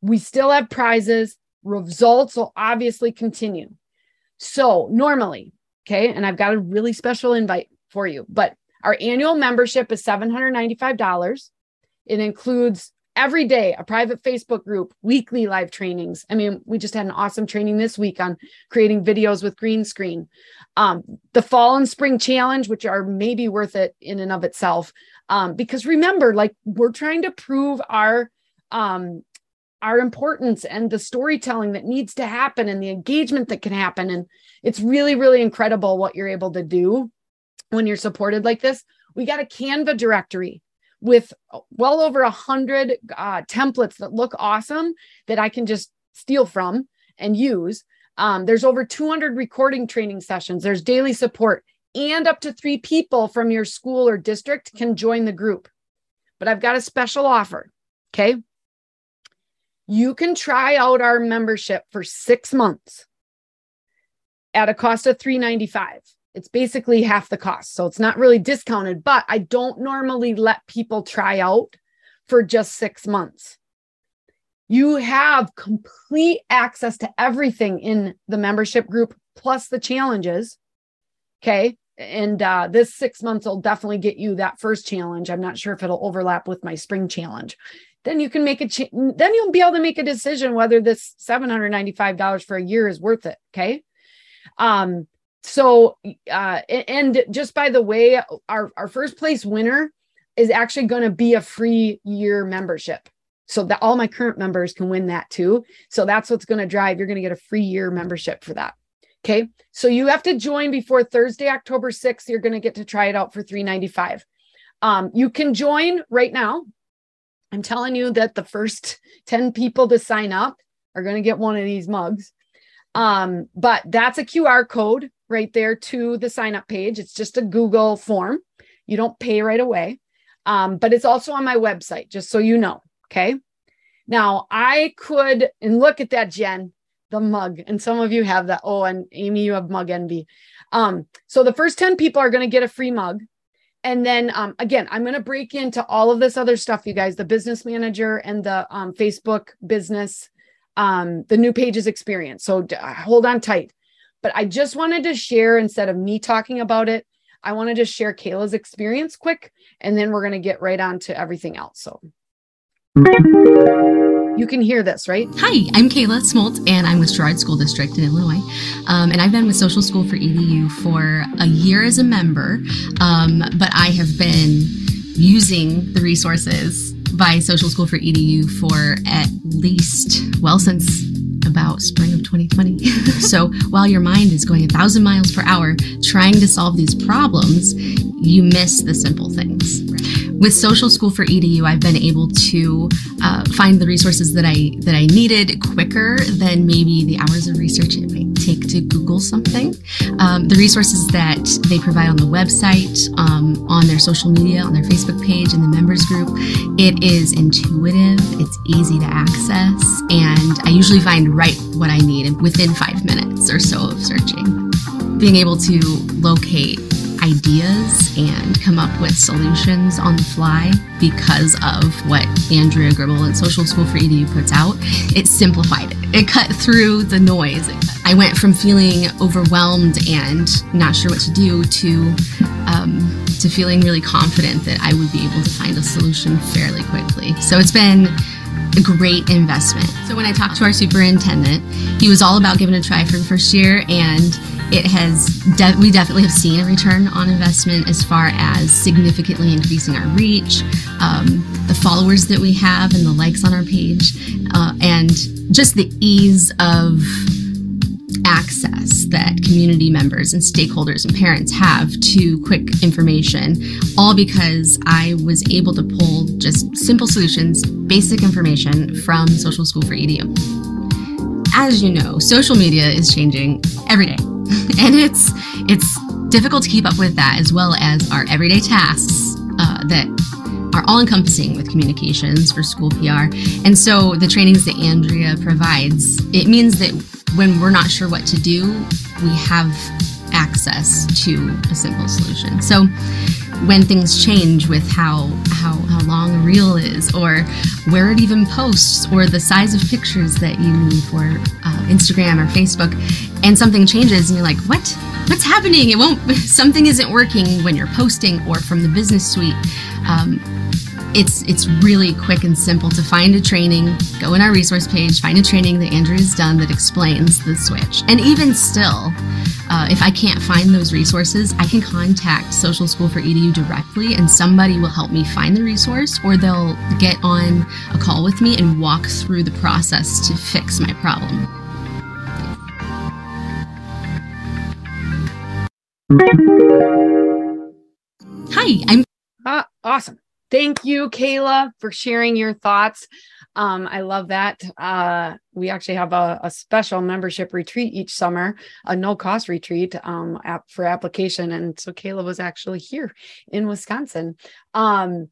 We still have prizes. Results will obviously continue. So normally, okay, and I've got a really special invite for you, but our annual membership is seven hundred ninety-five dollars. It includes every day, a private Facebook group, weekly live trainings. I mean, we just had an awesome training this week on creating videos with green screen. Um, the fall and spring challenge, which are maybe worth it in and of itself. Um, because remember, like we're trying to prove our, um, our importance and the storytelling that needs to happen and the engagement that can happen. And it's really, really incredible what you're able to do when you're supported like this. We got a Canva directory with well over a hundred uh, templates that look awesome that I can just steal from and use. Um, there's over two hundred recording training sessions. There's daily support and up to three people from your school or district can join the group. But I've got a special offer, okay? You can try out our membership for six months at a cost of three ninety-five. It's basically half the cost. So it's not really discounted, but I don't normally let people try out for just six months. You have complete access to everything in the membership group, plus the challenges. Okay. And uh, this six months will definitely get you that first challenge. I'm not sure if it'll overlap with my spring challenge. Then you can make a, ch- then you'll be able to make a decision whether this seven hundred ninety-five dollars for a year is worth it. Okay. Um, So, uh, and just by the way, our, our first place winner is actually going to be a free year membership. So that all my current members can win that too. So that's what's going to drive. You're going to get a free year membership for that. Okay. So you have to join before Thursday, October sixth. You're going to get to try it out for three ninety-five. Um, you can join right now. I'm telling you that the first ten people to sign up are going to get one of these mugs. Um, but that's a Q R code right there to the sign up page. It's just a Google form. You don't pay right away. Um, but it's also on my website, just so you know. Okay. Now I could, and look at that, Jen, the mug. And some of you have that. Oh, and Amy, you have mug envy. Um, so the first ten people are going to get a free mug. And then um, again, I'm going to break into all of this other stuff, you guys, the business manager and the um, Facebook business, um, the new pages experience. So uh, hold on tight. But I just wanted to share, instead of me talking about it, I want to just share Kayla's experience quick, and then we're going to get right on to everything else. So you can hear this, right? Hi, I'm Kayla Smolt, and I'm with Stroud School District in Illinois. Um, and I've been with Social School four E D U for a year as a member, um, but I have been using the resources by Social School four E D U for at least, well, since about spring of twenty twenty. So while your mind is going a thousand miles per hour trying to solve these problems, you miss the simple things. Right. With Social School four E D U, I've been able to uh, find the resources that I that I needed quicker than maybe the hours of research it might take to Google something. Um, the resources that they provide on the website, um, on their social media, on their Facebook page, and the members group, it is intuitive, it's easy to access, and I usually find right what I need within five minutes or so of searching. Being able to locate ideas and come up with solutions on the fly because of what Andrea Gribble and Social School four E D U puts out, it simplified it. It cut through the noise. I went from feeling overwhelmed and not sure what to do to um, to feeling really confident that I would be able to find a solution fairly quickly. So it's been a great investment. So when I talked to our superintendent, he was all about giving it a try for the first year, and it has de- we definitely have seen a return on investment as far as significantly increasing our reach, um, the followers that we have and the likes on our page, uh, and just the ease of access that community members and stakeholders and parents have to quick information, all because I was able to pull just simple solutions, basic information from Social School four E D U. As you know, social media is changing every day, and it's it's difficult to keep up with that, as well as our everyday tasks uh, that are all-encompassing with communications for school P R. And so the trainings that Andrea provides, it means that when we're not sure what to do, we have access to a simple solution. So when things change with how how, how long a reel is, or where it even posts, or the size of pictures that you need for uh, Instagram or Facebook, and something changes and you're like, what? What's happening? It won't, something isn't working when you're posting or from the business suite. Um, It's it's really quick and simple to find a training, go in our resource page, find a training that Andrea's done that explains the switch. And even still, uh, if I can't find those resources, I can contact Social School four E D U directly, and somebody will help me find the resource, or they'll get on a call with me and walk through the process to fix my problem. Hi, I'm... Uh, awesome. Thank you, Kayla, for sharing your thoughts. Um, I love that. Uh, we actually have a, a special membership retreat each summer, a no-cost retreat um, app for application. And so Kayla was actually here in Wisconsin. Um,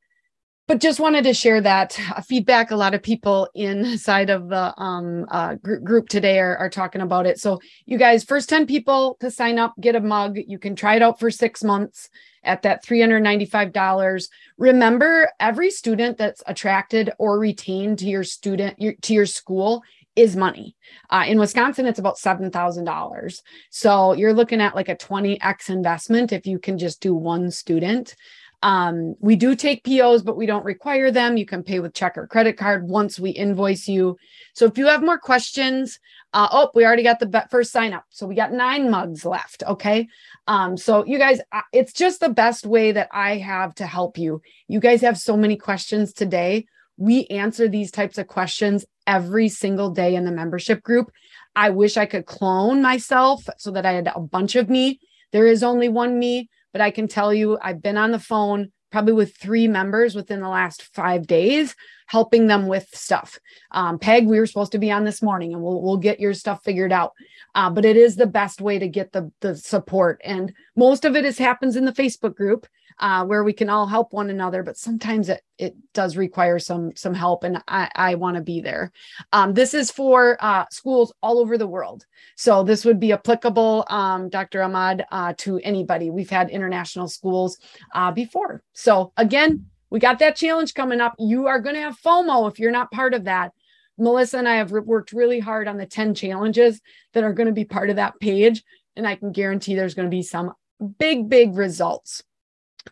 but just wanted to share that uh, feedback. A lot of people inside of the um, uh, gr- group today are, are talking about it. So you guys, first ten people to sign up, get a mug. You can try it out for six months. At that three hundred ninety-five dollars. Remember, every student that's attracted or retained to your student, your, to your school is money. Uh, in Wisconsin, it's about seven thousand dollars. So you're looking at like a twenty x investment if you can just do one student. Um, we do take P Os, but we don't require them. You can pay with check or credit card once we invoice you. So if you have more questions, uh, oh, we already got the first sign up. So we got nine mugs left. Okay. Um, so you guys, it's just the best way that I have to help you. You guys have so many questions today. We answer these types of questions every single day in the membership group. I wish I could clone myself so that I had a bunch of me. There is only one me. But I can tell you, I've been on the phone probably with three members within the last five days, helping them with stuff. Um, Peg, we were supposed to be on this morning, and we'll we'll get your stuff figured out. Uh, but it is the best way to get the the support, and most of it is happens in the Facebook group uh, where we can all help one another. But sometimes it it does require some some help, and I I want to be there. Um, this is for uh, schools all over the world, so this would be applicable, um, Doctor Ahmad, uh, to anybody. We've had international schools uh, before, so again. We got that challenge coming up. You are going to have FOMO if you're not part of that. Melissa and I have worked really hard on the ten challenges that are going to be part of that page. And I can guarantee there's going to be some big, big results.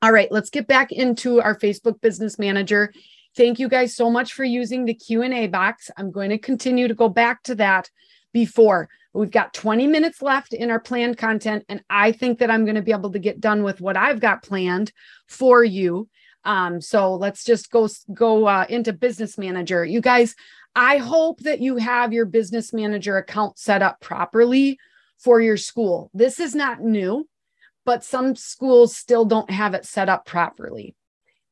All right, let's get back into our Facebook Business Manager. Thank you guys so much for using the Q and A box. I'm going to continue to go back to that before. We've got twenty minutes left in our planned content. And I think that I'm going to be able to get done with what I've got planned for you. Um, so let's just go, go uh, into Business Manager. You guys, I hope that you have your Business Manager account set up properly for your school. This is not new, but some schools still don't have it set up properly.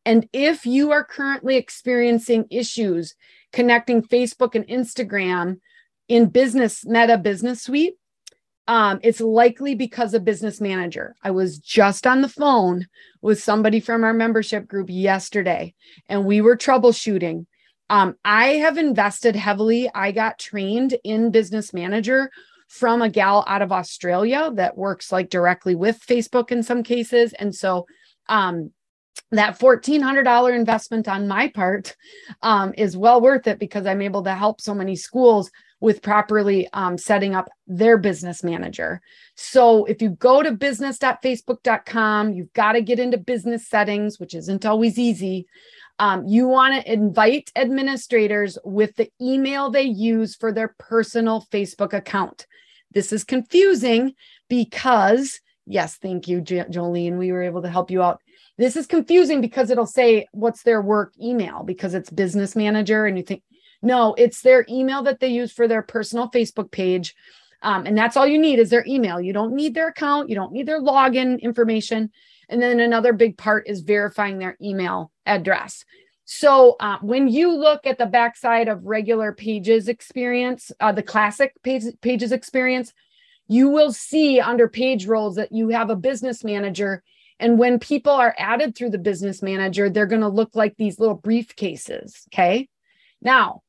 And if you are currently experiencing issues connecting Facebook and Instagram in Business Meta Business Suite, Um, it's likely because of Business Manager. I was just on the phone with somebody from our membership group yesterday, and we were troubleshooting. Um, I have invested heavily. I got trained in Business Manager from a gal out of Australia that works like directly with Facebook in some cases. And so um, that fourteen hundred dollars investment on my part um, is well worth it because I'm able to help so many schools with properly um, setting up their Business Manager. So if you go to business dot facebook dot com, you've got to get into business settings, which isn't always easy. Um, you want to invite administrators with the email they use for their personal Facebook account. This is confusing because, yes, thank you, jo- Jolene, we were able to help you out. This is confusing because it'll say what's their work email because it's Business Manager and you think, no, it's their email that they use for their personal Facebook page. Um, and that's all you need is their email. You don't need their account. You don't need their login information. And then another big part is verifying their email address. So uh, when you look at the backside of regular pages experience, uh, the classic page, pages experience, you will see under page roles that you have a Business Manager. And when people are added through the Business Manager, they're going to look like these little briefcases. Okay. Now,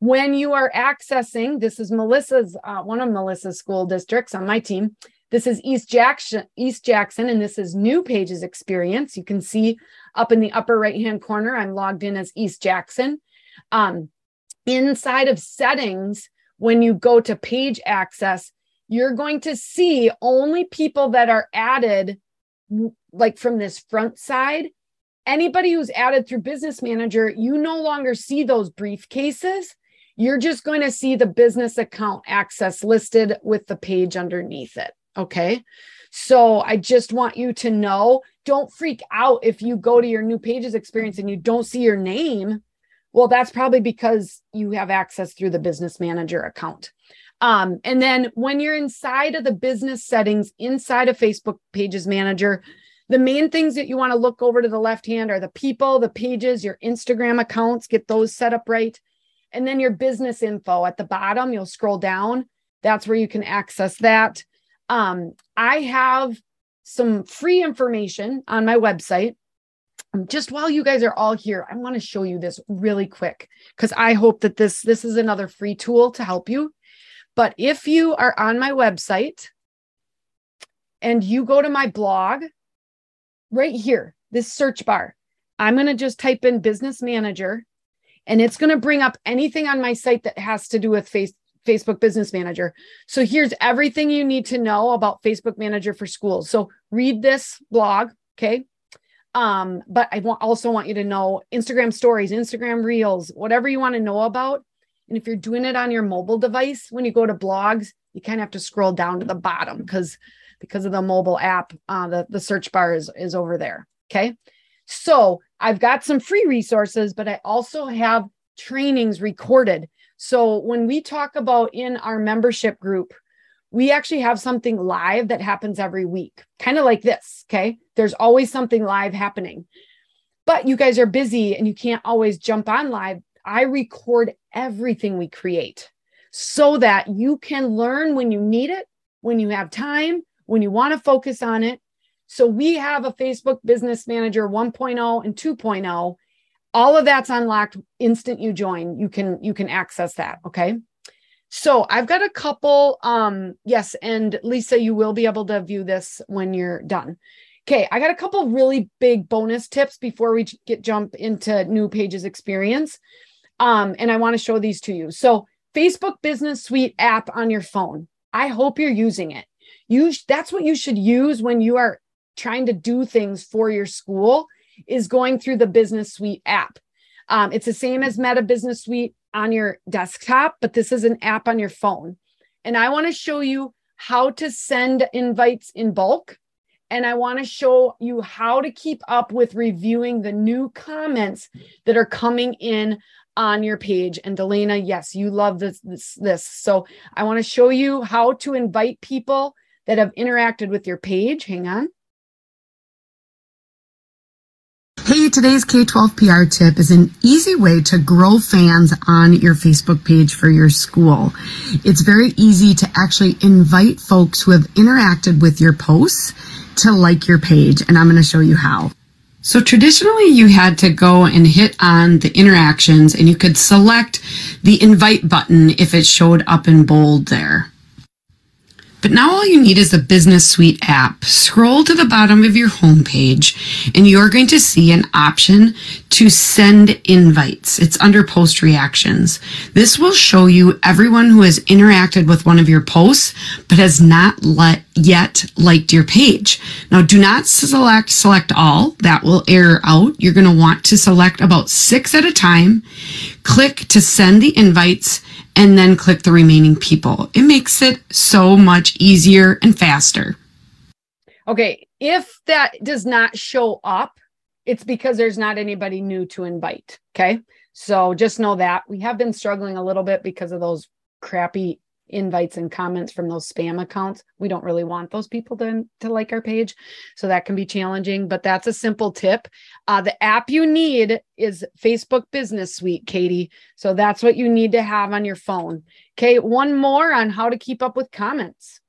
when you are accessing, this is Melissa's, uh, one of Melissa's school districts on my team. This is East Jackson, East Jackson, and this is New Pages Experience. You can see up in the upper right-hand corner, I'm logged in as East Jackson. Um, inside of settings, when you go to page access, you're going to see only people that are added, like from this front side. Anybody who's added through Business Manager, you no longer see those briefcases. You're just going to see the business account access listed with the page underneath it, okay? So I just want you to know, don't freak out if you go to your New Pages experience and you don't see your name. Well, that's probably because you have access through the Business Manager account. Um, and then when you're inside of the business settings, inside of Facebook Pages Manager, the main things that you want to look over to the left hand are the people, the pages, your Instagram accounts, get those set up right. And then your business info at the bottom, you'll scroll down. That's where you can access that. Um, I have some free information on my website. Just while you guys are all here, I want to show you this really quick because I hope that this, this is another free tool to help you. But if you are on my website and you go to my blog, right here, this search bar, I'm going to just type in Business Manager, and it's going to bring up anything on my site that has to do with face, Facebook Business Manager. So here's everything you need to know about Facebook Manager for Schools. So read this blog, okay? Um, but I want, also want you to know Instagram stories, Instagram reels, whatever you want to know about. And if you're doing it on your mobile device, when you go to blogs, you kind of have to scroll down to the bottom because, because of the mobile app, uh, the, the search bar is, is over there. Okay. So I've got some free resources, but I also have trainings recorded. So when we talk about in our membership group, we actually have something live that happens every week, kind of like this. Okay. There's always something live happening, but you guys are busy and you can't always jump on live. I record everything we create so that you can learn when you need it, when you have time, when you want to focus on it. So we have a Facebook Business Manager one point oh and two point oh. All of that's unlocked instant you join. You can, you can access that. Okay. So I've got a couple, um, yes, and Lisa, you will be able to view this when you're done. Okay, I got a couple really big bonus tips before we get jump into New Pages Experience, um, and I want to show these to you. So Facebook Business Suite app on your phone. I hope you're using it. You that's what you should use when you are trying to do things for your school is going through the Business Suite app. Um, it's the same as Meta Business Suite on your desktop, but this is an app on your phone. And I want to show you how to send invites in bulk. And I want to show you how to keep up with reviewing the new comments that are coming in on your page. And Delana, yes, you love this, this, this. So I want to show you how to invite people that have interacted with your page. Hang on. Hey, today's K twelve P R tip is an easy way to grow fans on your Facebook page for your school. It's very easy to actually invite folks who have interacted with your posts to like your page, and I'm going to show you how. So traditionally you had to go and hit on the interactions and you could select the invite button if it showed up in bold there. But now all you need is the Business Suite app. Scroll to the bottom of your home page and you're going to see an option to send invites. It's under post reactions. This will show you everyone who has interacted with one of your posts but has not let, yet liked your page. Now do not select select all. That will error out. You're going to want to select about six at a time. Click to send the invites and then click the remaining people. It makes it so much easier and faster. Okay, if that does not show up, it's because there's not anybody new to invite, okay? So just know that. We have been struggling a little bit because of those crappy invites and comments from those spam accounts. We don't really want those people to, to like our page, so that can be challenging, but that's a simple tip. Uh, the app you need is Facebook Business Suite, Katie, so that's what you need to have on your phone. Okay, one more on how to keep up with comments.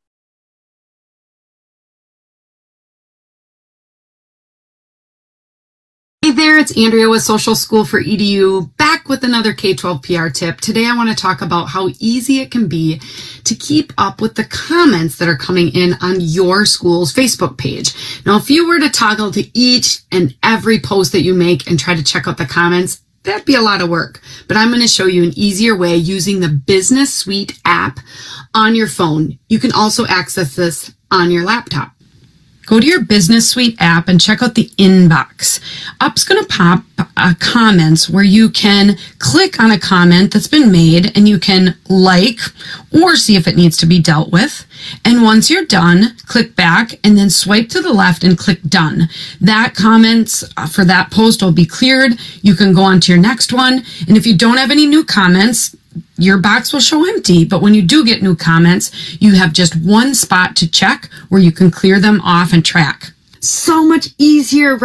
Hey there, it's Andrea with Social School for E D U, back with another K twelve P R tip. Today I want to talk about how easy it can be to keep up with the comments that are coming in on your school's Facebook page. Now, if you were to toggle to each and every post that you make and try to check out the comments, that'd be a lot of work, but I'm going to show you an easier way using the Business Suite app on your phone. You can also access this on your laptop. Go to your Business Suite app and check out the inbox. Up's going to pop uh, comments where you can click on a comment that's been made and you can like or see if it needs to be dealt with. And once you're done, click back and then swipe to the left and click done. That comments for that post will be cleared. You can go on to your next one. And if you don't have any new comments, your box will show empty, but when you do get new comments, you have just one spot to check where you can clear them off and track. So much easier.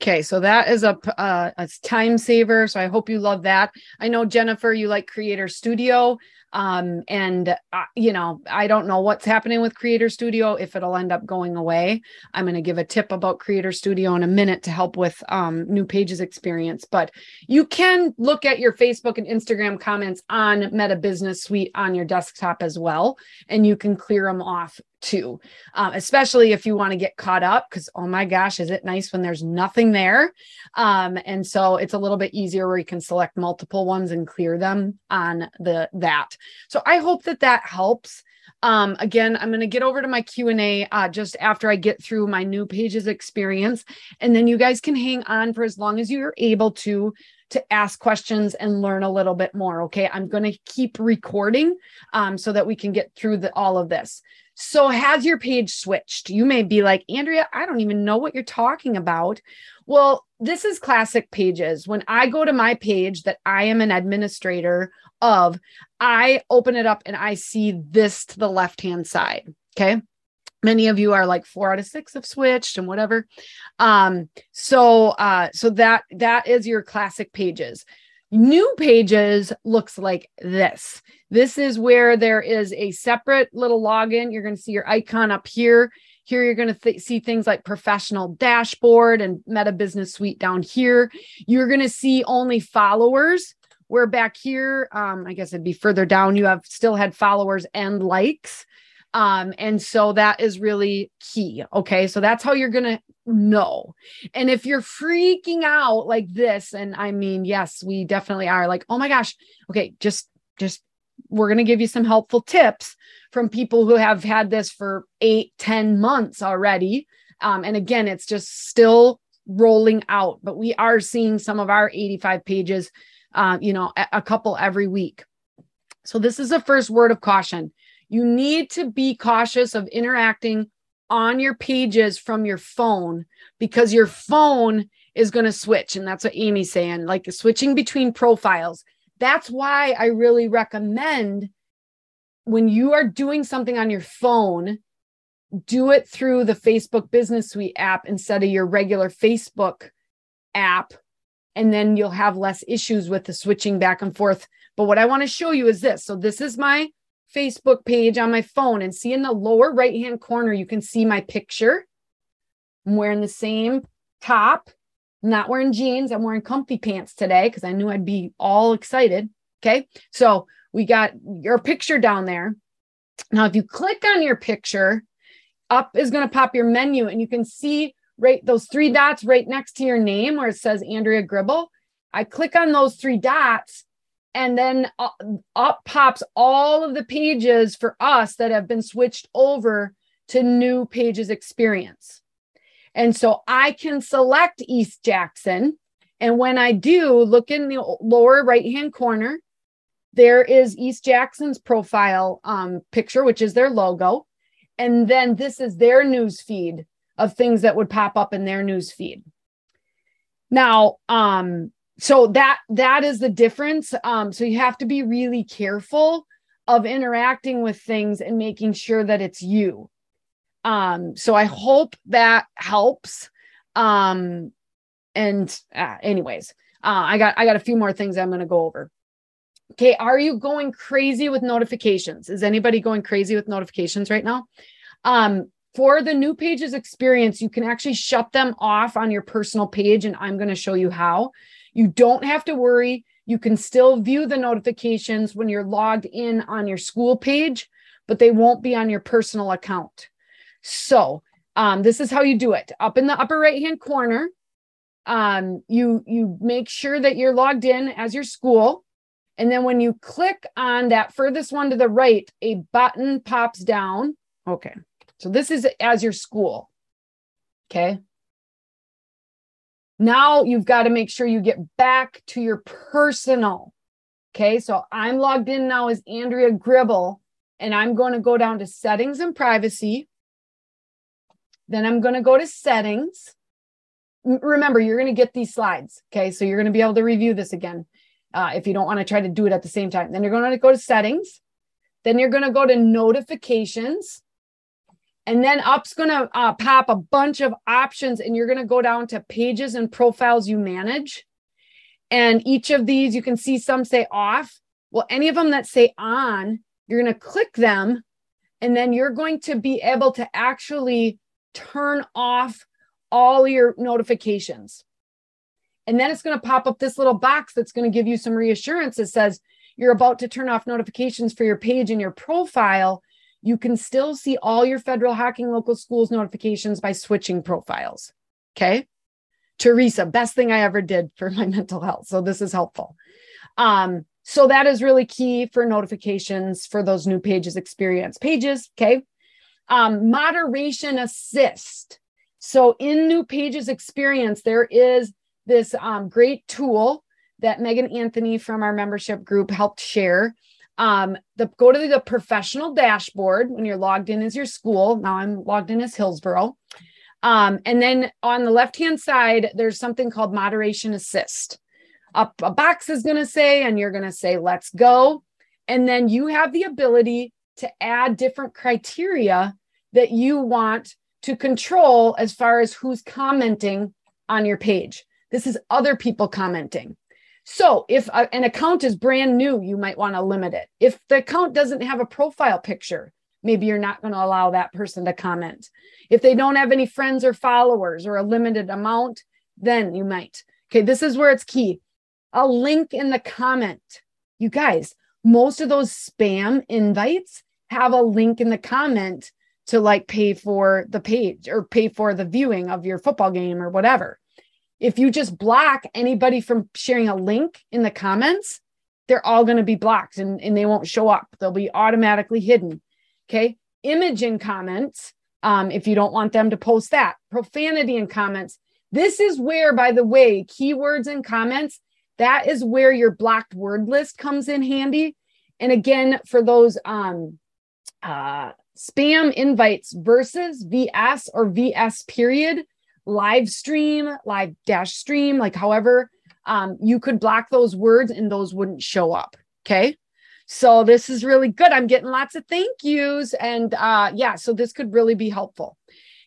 Okay, so that is a, uh, a time saver, so I hope you love that. I know, Jennifer, you like Creator Studio, um, and, uh, you know, I don't know what's happening with Creator Studio, if it'll end up going away. I'm going to give a tip about Creator Studio in a minute to help with um, New Pages Experience, but you can look at your Facebook and Instagram comments on Meta Business Suite on your desktop as well, and you can clear them off too, um, especially if you want to get caught up, because, oh my gosh, is it nice when there's nothing there? Um, and so it's a little bit easier where you can select multiple ones and clear them on the that. So I hope that that helps. Um, again, I'm going to get over to my Q and A uh, just after I get through my new pages experience. And then you guys can hang on for as long as you're able to, to ask questions and learn a little bit more. Okay. I'm going to keep recording um, so that we can get through the, all of this. So has your page switched? You may be like, Andrea, I don't even know what you're talking about. Well, this is classic pages. When I go to my page that I am an administrator of, I open it up and I see this to the left-hand side. Okay. Many of you are like four out of six have switched and whatever. Um, so, uh, so that, that is your classic pages. New pages looks like this. This is where there is a separate little login. You're going to see your icon up here. Here, you're going to th- see things like professional dashboard and meta business suite down here. You're going to see only followers. We're back here. Um, I guess it'd be further down. You have still had followers and likes. Um, and so that is really key. Okay. So that's how you're going to know. And if you're freaking out like this, and I mean, yes, we definitely are like, oh my gosh. Okay. Just, just, we're going to give you some helpful tips from people who have had this for eight, ten months already. Um, and again, it's just still rolling out, but we are seeing some of our eighty-five pages, uh, you know, a, a couple every week. So this is the first word of caution. You need to be cautious of interacting on your pages from your phone, because your phone is going to switch. And that's what Amy's saying, like switching between profiles. That's why I really recommend when you are doing something on your phone, do it through the Facebook Business Suite app instead of your regular Facebook app. And then you'll have less issues with the switching back and forth. But what I want to show you is this. So this is my Facebook page on my phone, and see in the lower right-hand corner, you can see my picture. I'm wearing the same top, I'm not wearing jeans. I'm wearing comfy pants today because I knew I'd be all excited. Okay. So we got your picture down there. Now, if you click on your picture, up is going to pop your menu, and you can see right those three dots right next to your name where it says Andrea Gribble. I click on those three dots, and then up pops all of the pages for us that have been switched over to new pages experience. And so I can select East Jackson. And when I do, look in the lower right-hand corner, there is East Jackson's profile um, picture, which is their logo. And then this is their news feed of things that would pop up in their news feed. Now, um, So that that is the difference. Um, so you have to be really careful of interacting with things and making sure that it's you. Um, so I hope that helps. Um, and uh, anyways, uh, I got I got a few more things I'm going to go over. Okay, are you going crazy with notifications? Is anybody going crazy with notifications right now? Um, for the new pages experience, you can actually shut them off on your personal page, and I'm going to show you how. You don't have to worry. You can still view the notifications when you're logged in on your school page, but they won't be on your personal account. So um, this is how you do it. Up in the upper right-hand corner, um, you, you make sure that you're logged in as your school. And then when you click on that furthest one to the right, a button pops down. Okay. So this is as your school. Okay. Now you've got to make sure you get back to your personal. Okay, so I'm logged in now as Andrea Gribble, and I'm going to go down to settings and privacy. Then I'm going to go to settings. Remember, you're going to get these slides. Okay, so you're going to be able to review this again uh, if you don't want to try to do it at the same time. Then you're going to go to settings. Then you're going to go to notifications. And then up's going to uh, pop a bunch of options, and you're going to go down to pages and profiles you manage. And each of these, you can see some say off. Well, any of them that say on, you're going to click them, and then you're going to be able to actually turn off all your notifications. And then it's going to pop up this little box that's going to give you some reassurance that says you're about to turn off notifications for your page and your profile. you can still see all your Federal Hocking Local Schools notifications by switching profiles. Okay. Teresa, best thing I ever did for my mental health. So this is helpful. Um, so that is really key for notifications for those new pages, experience pages. Okay. Um, moderation assist. So in new pages experience, there is this um, great tool that Megan Anthony from our membership group helped share. Um, the, go to the professional dashboard when you're logged in as your school. Now I'm logged in as Hillsboro. Um, and then on the left-hand side, there's something called moderation assist. A, a box is going to say, and you're going to say, let's go. And then you have the ability to add different criteria that you want to control as far as who's commenting on your page. This is other people commenting. So if a, an account is brand new, you might want to limit it. If the account doesn't have a profile picture, maybe you're not going to allow that person to comment. If they don't have any friends or followers or a limited amount, then you might. Okay, this is where it's key. A link in the comment. You guys, most of those spam invites have a link in the comment to like pay for the page or pay for the viewing of your football game or whatever. If you just block anybody from sharing a link in the comments, they're all going to be blocked and, and they won't show up. They'll be automatically hidden. Okay. Image in comments. Um, if you don't want them to post that. Profanity in comments. This is where, by the way, keywords in comments, that is where your blocked word list comes in handy. And again, for those um, uh, spam invites versus V S or V S period, live stream, live dash stream, like however, um, you could block those words and those wouldn't show up. Okay. So this is really good. I'm getting lots of thank yous. And uh, yeah, so this could really be helpful.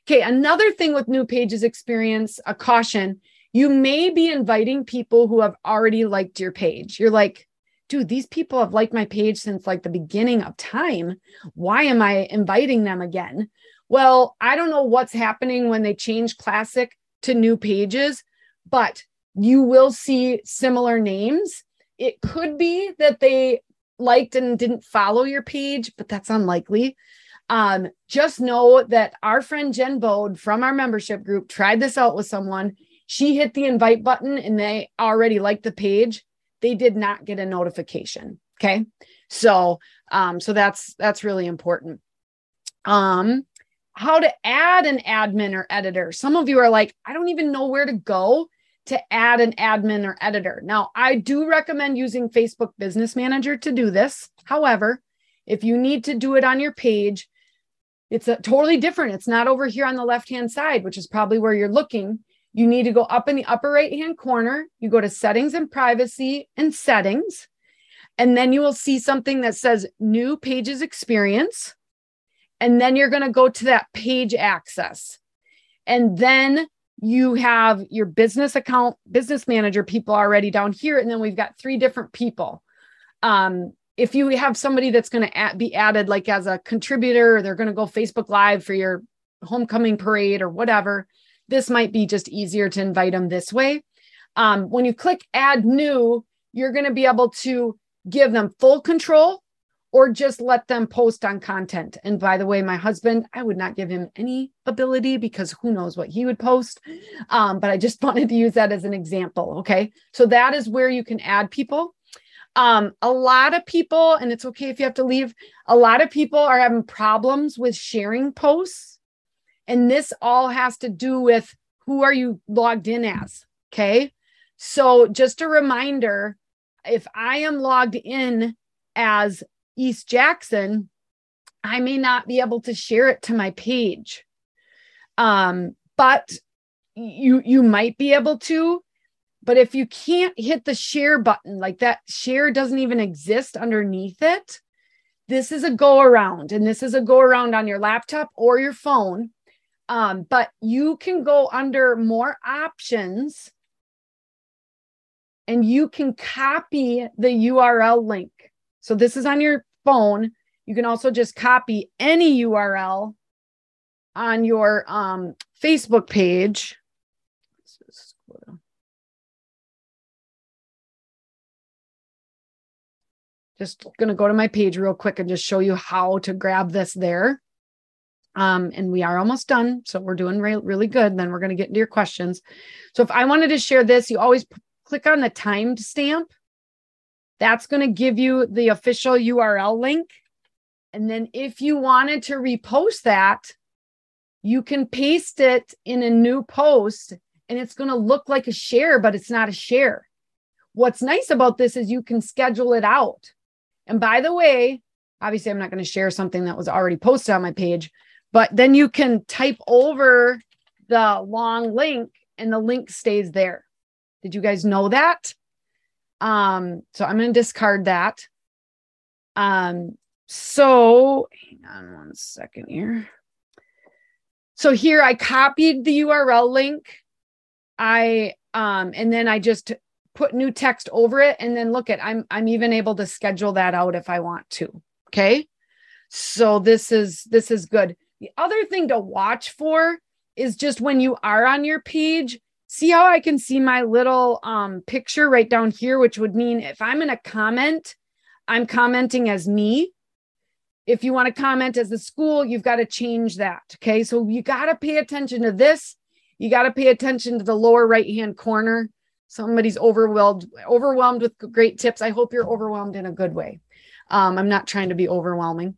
Okay. Another thing with new pages experience, a caution, you may be inviting people who have already liked your page. You're like, dude, these people have liked my page since like the beginning of time. Why am I inviting them again? Well, I don't know what's happening when they change classic to new pages, but you will see similar names. It could be that they liked and didn't follow your page, but that's unlikely. Um, just know that our friend Jen Bode from our membership group tried this out with someone. She hit the invite button and they already liked the page. They did not get a notification. Okay. So, um, so that's, that's really important. Um, how to add an admin or editor. Some of you are like, I don't even know where to go to add an admin or editor. Now, I do recommend using Facebook Business Manager to do this. However, if you need to do it on your page, it's a, totally different. It's not over here on the left-hand side, which is probably where you're looking. You need to go up in the upper right-hand corner. You go to Settings and Privacy and Settings, and then you will see something that says New Pages Experience. And then you're going to go to that page access. And then you have your business account, business manager people already down here. And then we've got three different people. Um, if you have somebody that's going to add, be added like as a contributor, or they're going to go Facebook Live for your homecoming parade or whatever, this might be just easier to invite them this way. Um, when you click add new, you're going to be able to give them full control or just let them post on content. And by the way, my husband, I would not give him any ability because who knows what he would post. Um, but I just wanted to use that as an example. Okay. So that is where you can add people. Um, a lot of people, and it's okay if you have to leave, a lot of people are having problems with sharing posts. And this all has to do with who are you logged in as? Okay. So just a reminder, if I am logged in as East Jackson, I may not be able to share it to my page. Um, but you, you might be able to, but if you can't hit the share button, like that share doesn't even exist underneath it. This is a go around, and this is a go around on your laptop or your phone. Um, but you can go under more options and you can copy the U R L link. So this is on your phone. You can also just copy any U R L on your um, Facebook page. just going to go to my page real quick and just show you how to grab this there. Um, and we are almost done. So we're doing re- really good. Then we're going to get into your questions. So if I wanted to share this, you always p- click on the timed stamp. That's going to give you the official U R L link. And then if you wanted to repost that, you can paste it in a new post and it's going to look like a share, but it's not a share. What's nice about this is you can schedule it out. And by the way, obviously I'm not going to share something that was already posted on my page, but then you can type over the long link and the link stays there. Did you guys know that? Um, so I'm going to discard that. Um, so hang on one second here. So here I copied the U R L link. I, um, and then I just put new text over it. And then look at, I'm, I'm even able to schedule that out if I want to. Okay. So this is, this is good. The other thing to watch for is just when you are on your page, see how I can see my little um, picture right down here, which would mean if I'm in a comment, I'm commenting as me. If you want to comment as the school, you've got to change that. Okay. So you got to pay attention to this. You got to pay attention to the lower right-hand corner. Somebody's overwhelmed, overwhelmed with great tips. I hope you're overwhelmed in a good way. Um, I'm not trying to be overwhelming.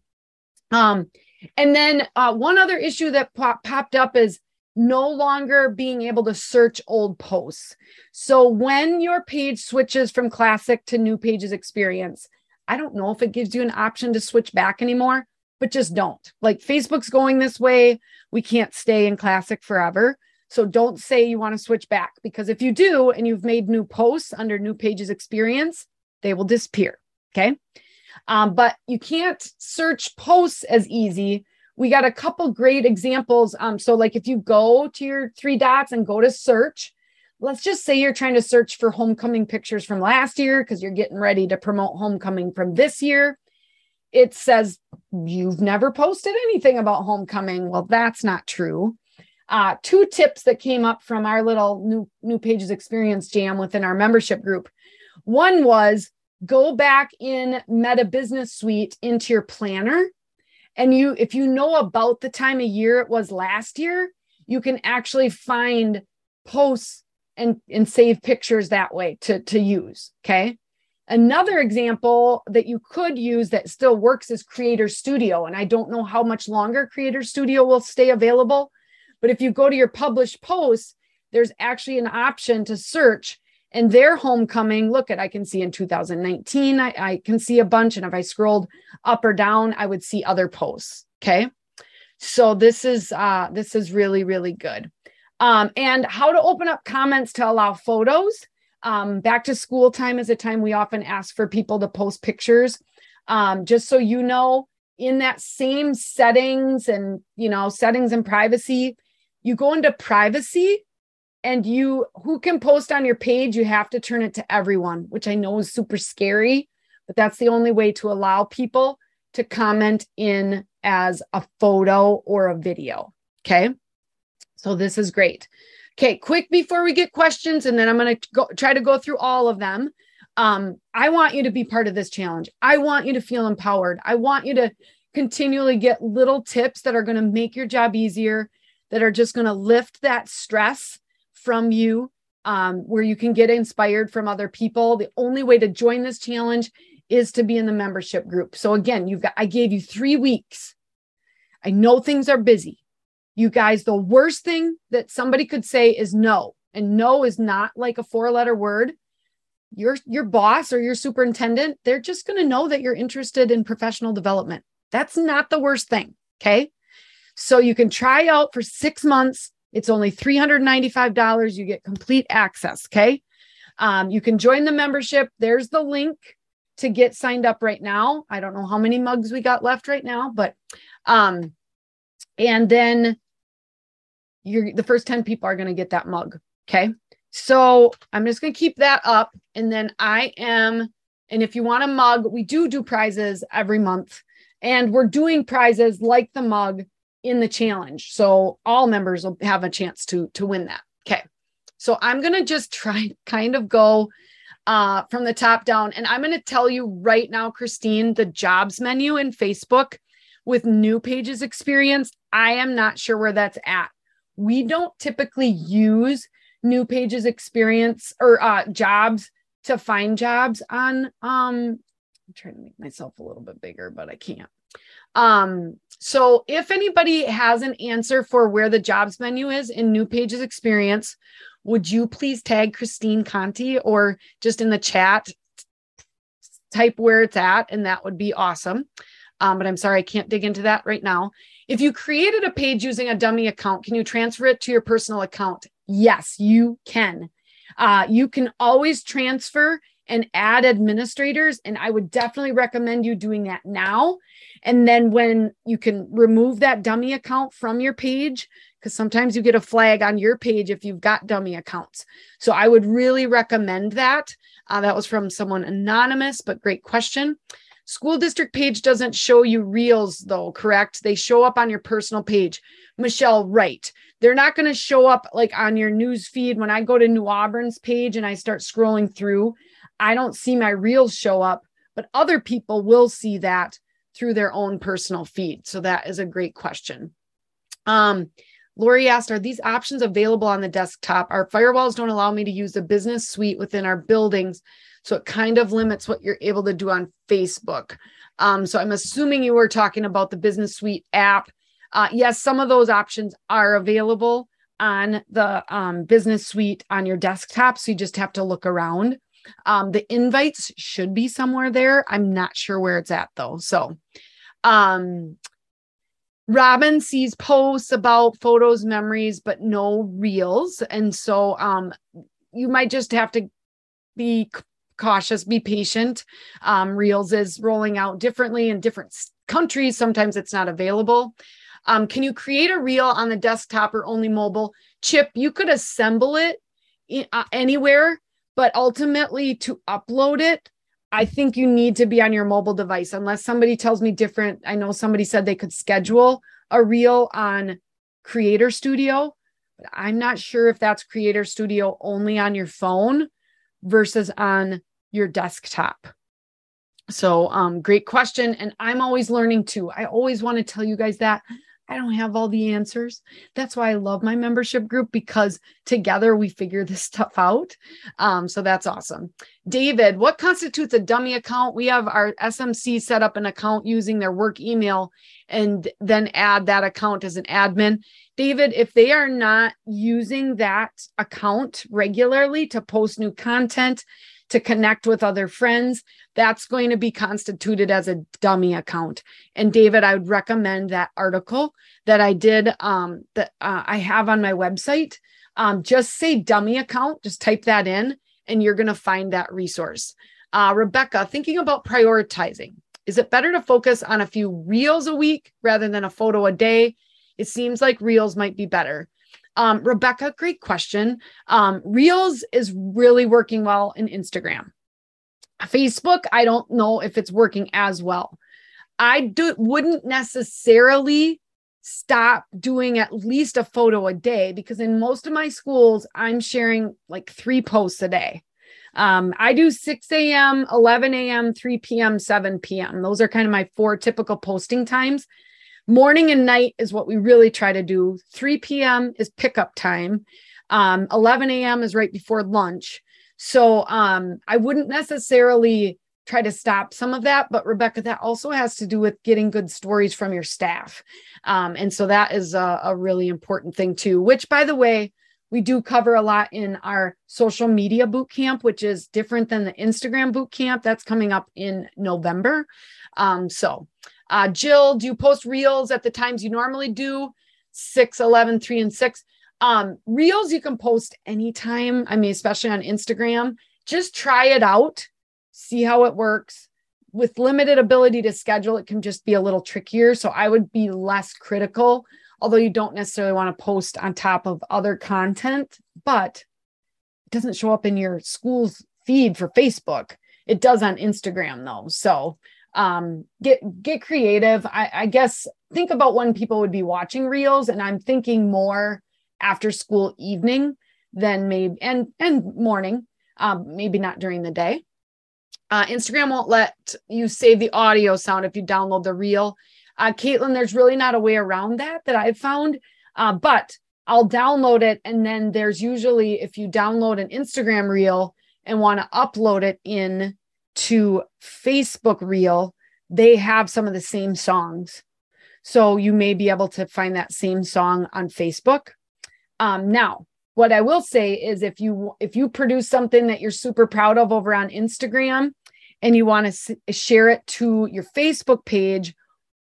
Um, and then uh, one other issue that pop- popped up is no longer being able to search old posts. So when your page switches from classic to new pages experience, I don't know if it gives you an option to switch back anymore, but just don't. Like Facebook's going this way. We can't stay in classic forever. So don't say you want to switch back, because if you do and you've made new posts under new pages experience, they will disappear. Okay. Um, but you can't search posts as easy. We got a couple great examples. Um, so like if you go to your three dots and go to search, let's just say you're trying to search for homecoming pictures from last year because you're getting ready to promote homecoming from this year. It says you've never posted anything about homecoming. Well, that's not true. Uh, two tips that came up from our little new, new Pages Experience Jam within our membership group. One was go back in Meta Business Suite into your planner. And you, if you know about the time of year it was last year, you can actually find posts and, and save pictures that way to, to use. Okay. Another example that you could use that still works is Creator Studio. And I don't know how much longer Creator Studio will stay available. But if you go to your published posts, there's actually an option to search and their homecoming. Look at, I can see in two thousand nineteen, I, I can see a bunch. And if I scrolled up or down, I would see other posts. Okay. So this is, uh, this is really, really good. Um, and how to open up comments to allow photos. Um, back to school time is a time we often ask for people to post pictures. Um, just so you know, in that same settings and, you know, settings and privacy, you go into privacy and you, who can post on your page, you have to turn it to everyone, which I know is super scary, but that's the only way to allow people to comment in as a photo or a video. Okay. So this is great. Okay. Quick before we get questions, and then I'm going to go try to go through all of them. Um, I want you to be part of this challenge. I want you to feel empowered. I want you to continually get little tips that are going to make your job easier, that are just going to lift that stress from you, um, where you can get inspired from other people. The only way to join this challenge is to be in the membership group. So again, you've got, I gave you three weeks. I know things are busy. You guys, the worst thing that somebody could say is no. And no is not like a four-letter word. Your, your boss or your superintendent, they're just going to know that you're interested in professional development. That's not the worst thing. Okay. So you can try out for six months. It's only three hundred ninety-five dollars. You get complete access. Okay. Um, you can join the membership. There's the link to get signed up right now. I don't know how many mugs we got left right now, but, um, and then you're, the first ten people are going to get that mug. Okay. So I'm just going to keep that up. And then I am, and if you want a mug, we do do prizes every month, and we're doing prizes like the mug in the challenge. So all members will have a chance to, to win that. Okay. So I'm going to just try kind of go uh, from the top down. And I'm going to tell you right now, Christine, the jobs menu in Facebook with new pages experience, I am not sure where that's at. We don't typically use new pages experience or uh, jobs to find jobs on, um, I'm trying to make myself a little bit bigger, but I can't. Um, so if anybody has an answer for where the jobs menu is in new pages experience, would you please tag Christine Conti or just in the chat, type where it's at. And that would be awesome. Um, but I'm sorry, I can't dig into that right now. If you created a page using a dummy account, can you transfer it to your personal account? Yes, you can. Uh, you can always transfer and add administrators. And I would definitely recommend you doing that now. And then when you can remove that dummy account from your page, because sometimes you get a flag on your page if you've got dummy accounts. So I would really recommend that. Uh, that was from someone anonymous, but great question. School district page doesn't show you reels though, correct? They show up on your personal page. Michelle, right. They're not going to show up like on your news feed. When I go to New Auburn's page and I start scrolling through, I don't see my reels show up, but other people will see that through their own personal feed. So that is a great question. Um, Lori asked, are these options available on the desktop? Our firewalls don't allow me to use the business suite within our buildings. So it kind of limits what you're able to do on Facebook. Um, so I'm assuming you were talking about the Business Suite app. Uh, yes, some of those options are available on the um, Business Suite on your desktop. So you just have to look around. Um, the invites should be somewhere there. I'm not sure where it's at though. So um, Robin sees posts about photos, memories, but no reels. And so um, you might just have to be cautious, be patient. Um, Reels is rolling out differently in different countries. Sometimes it's not available. Um, can you create a reel on the desktop or only mobile? Chip, you could assemble it uh, anywhere, but ultimately to upload it, I think you need to be on your mobile device, unless somebody tells me different. I know somebody said they could schedule a reel on Creator Studio, but I'm not sure if that's Creator Studio only on your phone versus on your desktop. So um, great question. And I'm always learning too. I always want to tell you guys that I don't have all the answers. That's why I love my membership group, because together we figure this stuff out. Um, so that's awesome. David, what constitutes a dummy account? We have our S M C set up an account using their work email and then add that account as an admin. David, if they are not using that account regularly to post new content, to connect with other friends, that's going to be constituted as a dummy account. And David, I would recommend that article that I did um, that uh, I have on my website. Um, just say dummy account, just type that in and you're going to find that resource. Uh, Rebecca, thinking about prioritizing. Is it better to focus on a few reels a week rather than a photo a day? It seems like reels might be better. Um, Rebecca, great question. Um, Reels is really working well in Instagram. Facebook, I don't know if it's working as well. I do, wouldn't necessarily stop doing at least a photo a day, because in most of my schools, I'm sharing like three posts a day. Um, I do six a m, eleven a m, three p m, seven p m Those are kind of my four typical posting times. Morning and night is what we really try to do. three p m is pickup time. Um, eleven a m is right before lunch. So um, I wouldn't necessarily try to stop some of that, but Rebecca, that also has to do with getting good stories from your staff. Um, and so that is a, a really important thing too, which by the way, we do cover a lot in our social media boot camp, which is different than the Instagram boot camp. That's coming up in November. Um, so Uh, Jill, do you post reels at the times you normally do? six, eleven, three, and six. Um, reels you can post anytime. I mean, especially on Instagram. Just try it out. See how it works. With limited ability to schedule, it can just be a little trickier. So I would be less critical, although you don't necessarily want to post on top of other content, but it doesn't show up in your school's feed for Facebook. It does on Instagram though. So Um, get, get creative. I, I guess, think about when people would be watching reels, and I'm thinking more after school evening than maybe, and, and morning, um, maybe not during the day. Uh, Instagram won't let you save the audio sound if you download the reel. Uh, Caitlin, there's really not a way around that that I've found, uh, but I'll download it. And then there's usually, if you download an Instagram reel and want to upload it in to Facebook reel, they have some of the same songs. So you may be able to find that same song on Facebook. Um, now, what I will say is if you if you produce something that you're super proud of over on Instagram and you want to s- share it to your Facebook page,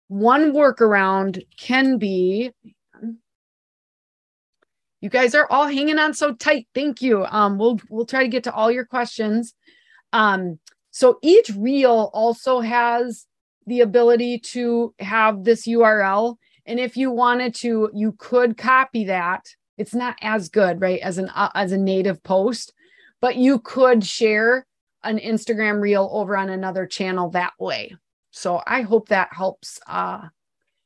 one workaround can be, you guys are all hanging on so tight. Thank you. Um, we'll we'll try to get to all your questions. Um, so each reel also has the ability to have this U R L. And if you wanted to, you could copy that. It's not as good, right, as an uh, as a native post, but you could share an Instagram reel over on another channel that way. So I hope that helps uh,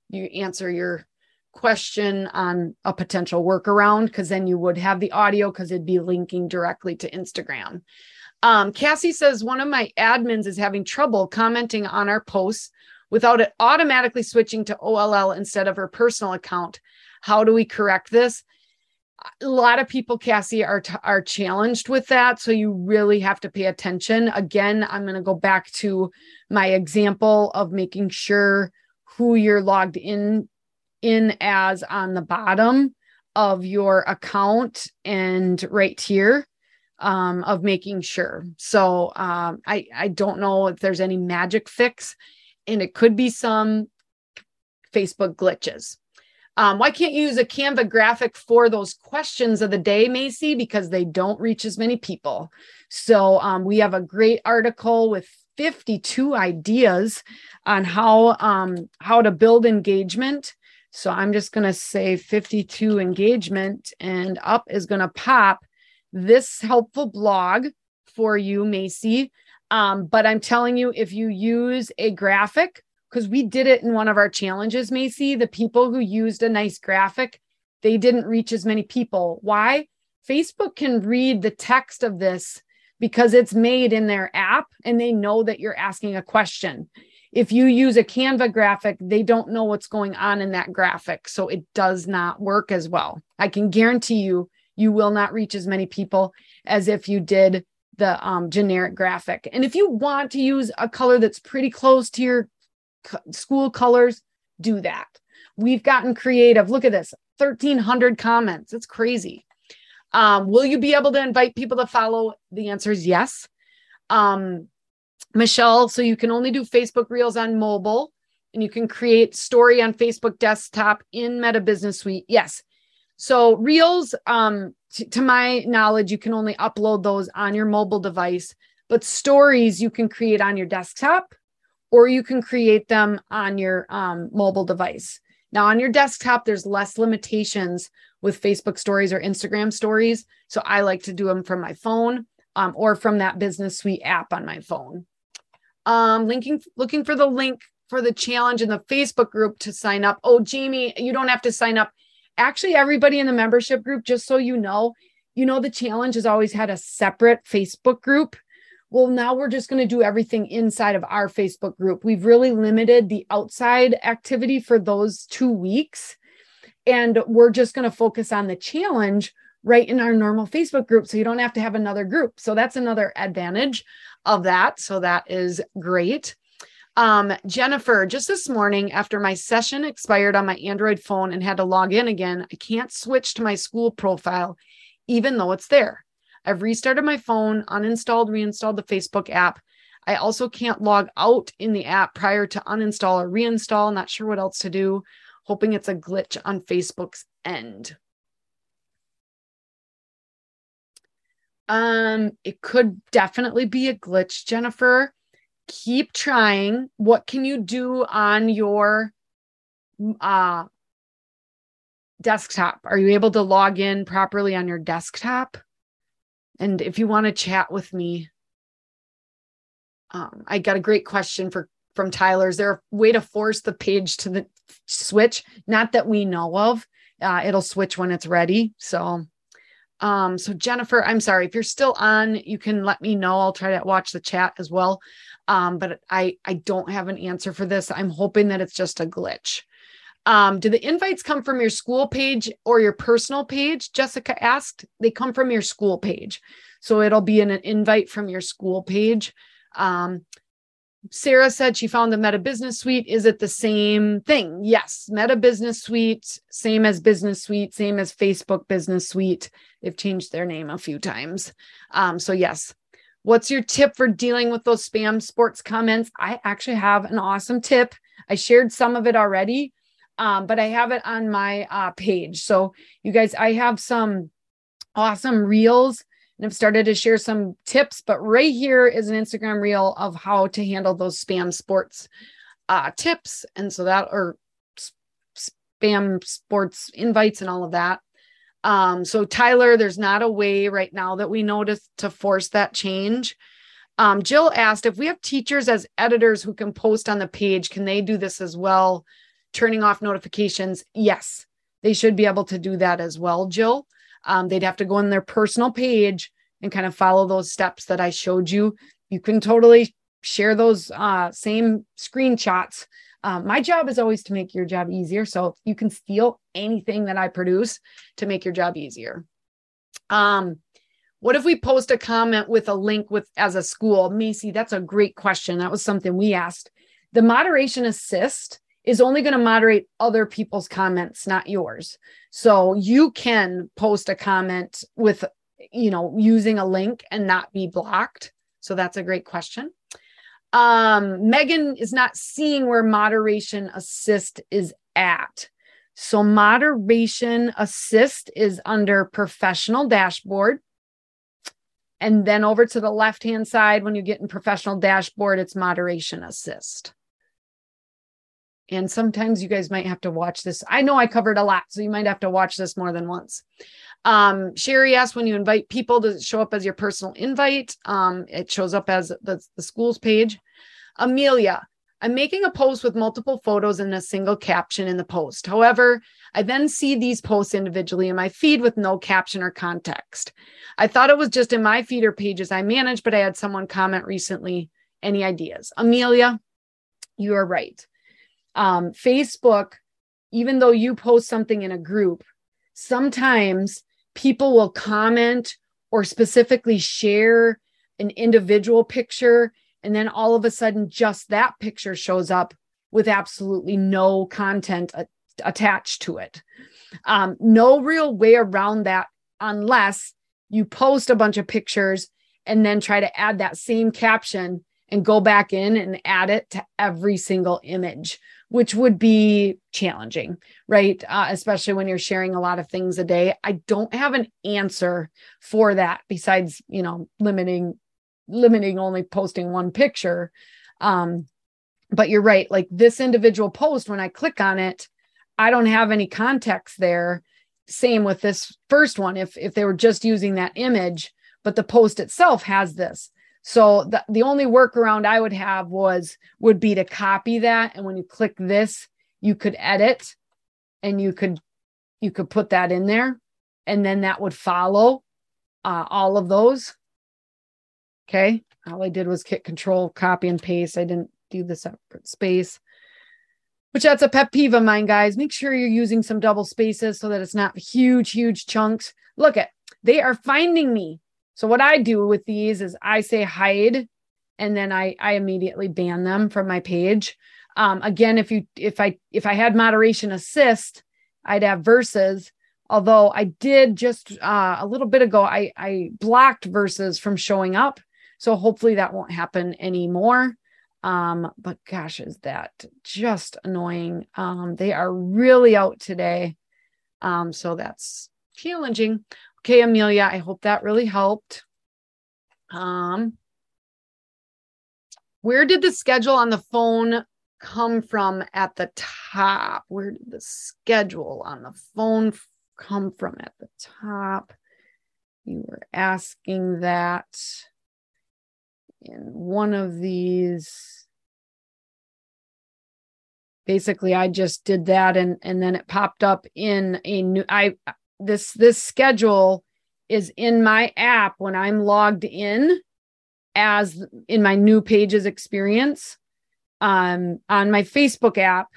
you answer your question on a potential workaround, because then you would have the audio because it'd be linking directly to Instagram. Um, Cassie says, one of my admins is having trouble commenting on our posts without it automatically switching to O L L instead of her personal account. How do we correct this? A lot of people, Cassie, are, t- are challenged with that. So you really have to pay attention. Again, I'm going to go back to my example of making sure who you're logged in, in as on the bottom of your account and right here um, of making sure. So um, I, I don't know if there's any magic fix, and it could be some Facebook glitches. Um, why can't you use a Canva graphic for those questions of the day, Macy? Because they don't reach as many people. So um, we have a great article with fifty-two ideas on how, um, how to build engagement. So I'm just going to say fifty-two engagement, and up is going to pop this helpful blog for you, Macy. Um, but I'm telling you, if you use a graphic, because we did it in one of our challenges, Macy, the people who used a nice graphic, they didn't reach as many people. Why? Facebook can read the text of this because it's made in their app and they know that you're asking a question. If you use a Canva graphic, they don't know what's going on in that graphic. So it does not work as well. I can guarantee you, you will not reach as many people as if you did the um, generic graphic. And if you want to use a color that's pretty close to your school colors, do that. We've gotten creative. Look at this, thirteen hundred comments. It's crazy. Um, will you be able to invite people to follow? The answer is yes. Um, Michelle, so you can only do Facebook Reels on mobile, and you can create story on Facebook desktop in Meta Business Suite. Yes. So Reels, um, t- to my knowledge, you can only upload those on your mobile device, but stories you can create on your desktop, or you can create them on your um, mobile device. Now on your desktop, there's less limitations with Facebook stories or Instagram stories. So I like to do them from my phone um, or from that Business Suite app on my phone. Um, linking, looking for the link for the challenge in the Facebook group to sign up. Oh, Jamie, you don't have to sign up. Actually, everybody in the membership group, just so you know, you know, the challenge has always had a separate Facebook group. Well, now we're just going to do everything inside of our Facebook group. We've really limited the outside activity for those two weeks. And we're just going to focus on the challenge right in our normal Facebook group. So you don't have to have another group. So that's another advantage of that. So that is great. Um, Jennifer, just this morning after my session expired on my Android phone and had to log in again, I can't switch to my school profile, even though it's there. I've restarted my phone, uninstalled, reinstalled the Facebook app. I also can't log out in the app prior to uninstall or reinstall. Not sure what else to do. Hoping it's a glitch on Facebook's end. Um, it could definitely be a glitch, Jennifer. Keep trying. What can you do on your uh, desktop? Are you able to log in properly on your desktop? And if you want to chat with me, um, I got a great question for from Tyler. Is there a way to force the page to the switch? Not that we know of. Uh, it'll switch when it's ready. So Um, so Jennifer, I'm sorry, if you're still on, you can let me know. I'll try to watch the chat as well. Um, but I, I don't have an answer for this. I'm hoping that it's just a glitch. Um, do the invites come from your school page or your personal page? Jessica asked. They come from your school page. So it'll be an, an invite from your school page. Um, Sarah said she found the Meta Business Suite. Is it the same thing? Yes. Meta Business Suite, same as Business Suite, same as Facebook Business Suite. They've changed their name a few times. Um, so yes. What's your tip for dealing with those spam sports comments? I actually have an awesome tip. I shared some of it already, um, but I have it on my uh, page. So you guys, I have some awesome reels. And I've started to share some tips, but right here is an Instagram reel of how to handle those spam sports uh, tips. And so that, or sp spam sports invites and all of that. Um, so Tyler, there's not a way right now that we know to, to force that change. Um, Jill asked if we have teachers as editors who can post on the page, can they do this as well? Turning off notifications. Yes, they should be able to do that as well, Jill. Um, they'd have to go on their personal page and kind of follow those steps that I showed you. You can totally share those uh, same screenshots. Uh, my job is always to make your job easier. So you can steal anything that I produce to make your job easier. Um, what if we post a comment with a link with as a school? Macy, that's a great question. That was something we asked. The moderation assist is only going to moderate other people's comments, not yours. So you can post a comment with, you know, using a link and not be blocked. So that's a great question. Um, Megan is not seeing where moderation assist is at. So moderation assist is under professional dashboard. And then over to the left-hand side, when you get in professional dashboard, it's moderation assist. And sometimes you guys might have to watch this. I know I covered a lot, so you might have to watch this more than once. Um, Sherry asked, when you invite people, does it show up as your personal invite? Um, it shows up as the, the school's page. Amelia, I'm making a post with multiple photos and a single caption in the post. However, I then see these posts individually in my feed with no caption or context. I thought it was just in my feed or pages I manage, but I had someone comment recently. Any ideas? Amelia, you are right. Um, Facebook, even though you post something in a group, sometimes people will comment or specifically share an individual picture. And then all of a sudden, just that picture shows up with absolutely no content a attached to it. Um, no real way around that unless you post a bunch of pictures and then try to add that same caption and go back in and add it to every single image, which would be challenging, right? Uh, especially when you're sharing a lot of things a day. I don't have an answer for that besides, you know, limiting, limiting only posting one picture. Um, but you're right. Like this individual post, when I click on it, I don't have any context there. Same with this first one. If, if they were just using that image, but the post itself has this. So the, the only workaround I would have was, would be to copy that. And when you click this, you could edit and you could, you could put that in there. And then that would follow uh, all of those. Okay. All I did was hit control, copy and paste. I didn't do the separate space, which that's a pet peeve of mine, guys. Make sure you're using some double spaces so that it's not huge, huge chunks. Look at, they are finding me. So what I do with these is I say hide, and then I, I immediately ban them from my page. Um, again, if you if I if I had moderation assist, I'd have verses. Although I did just uh, a little bit ago, I I blocked verses from showing up. So hopefully that won't happen anymore. Um, but gosh, is that just annoying? Um, they are really out today, um, so that's challenging. Okay, Amelia, I hope that really helped. Um, where did the schedule on the phone come from at the top? Where did the schedule on the phone come from at the top? You were asking that in one of these. Basically, I just did that and, and then it popped up in a new... I. This this schedule is in my app when I'm logged in as in my new pages experience. Um, on my Facebook app,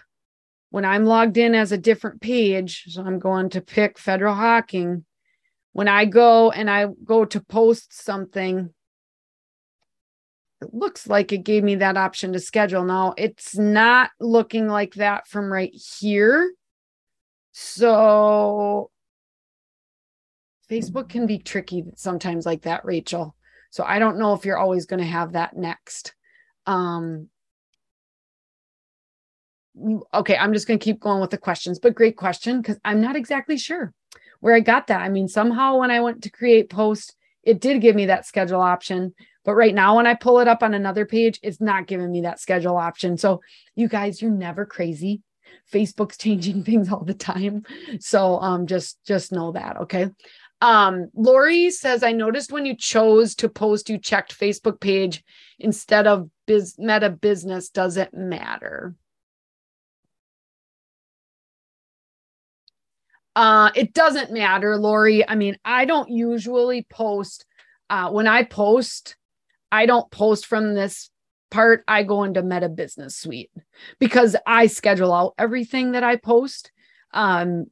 when I'm logged in as a different page, so I'm going to pick Federal Hocking. When I go and I go to post something, it looks like it gave me that option to schedule. Now, it's not looking like that from right here. So Facebook can be tricky sometimes like that, Rachel. So I don't know if you're always going to have that next. Um, okay, I'm just going to keep going with the questions, but great question, because I'm not exactly sure where I got that. I mean, somehow when I went to create post, it did give me that schedule option. But right now, when I pull it up on another page, it's not giving me that schedule option. So you guys, you're never crazy. Facebook's changing things all the time. So um, just, just know that. Okay. Um, Lori says, I noticed when you chose to post, you checked Facebook page instead of biz- meta business. Does it matter? Uh, it doesn't matter, Lori. I mean, I don't usually post. Uh, when I post, I don't post from this part. I go into Meta Business Suite because I schedule out everything that I post. Um,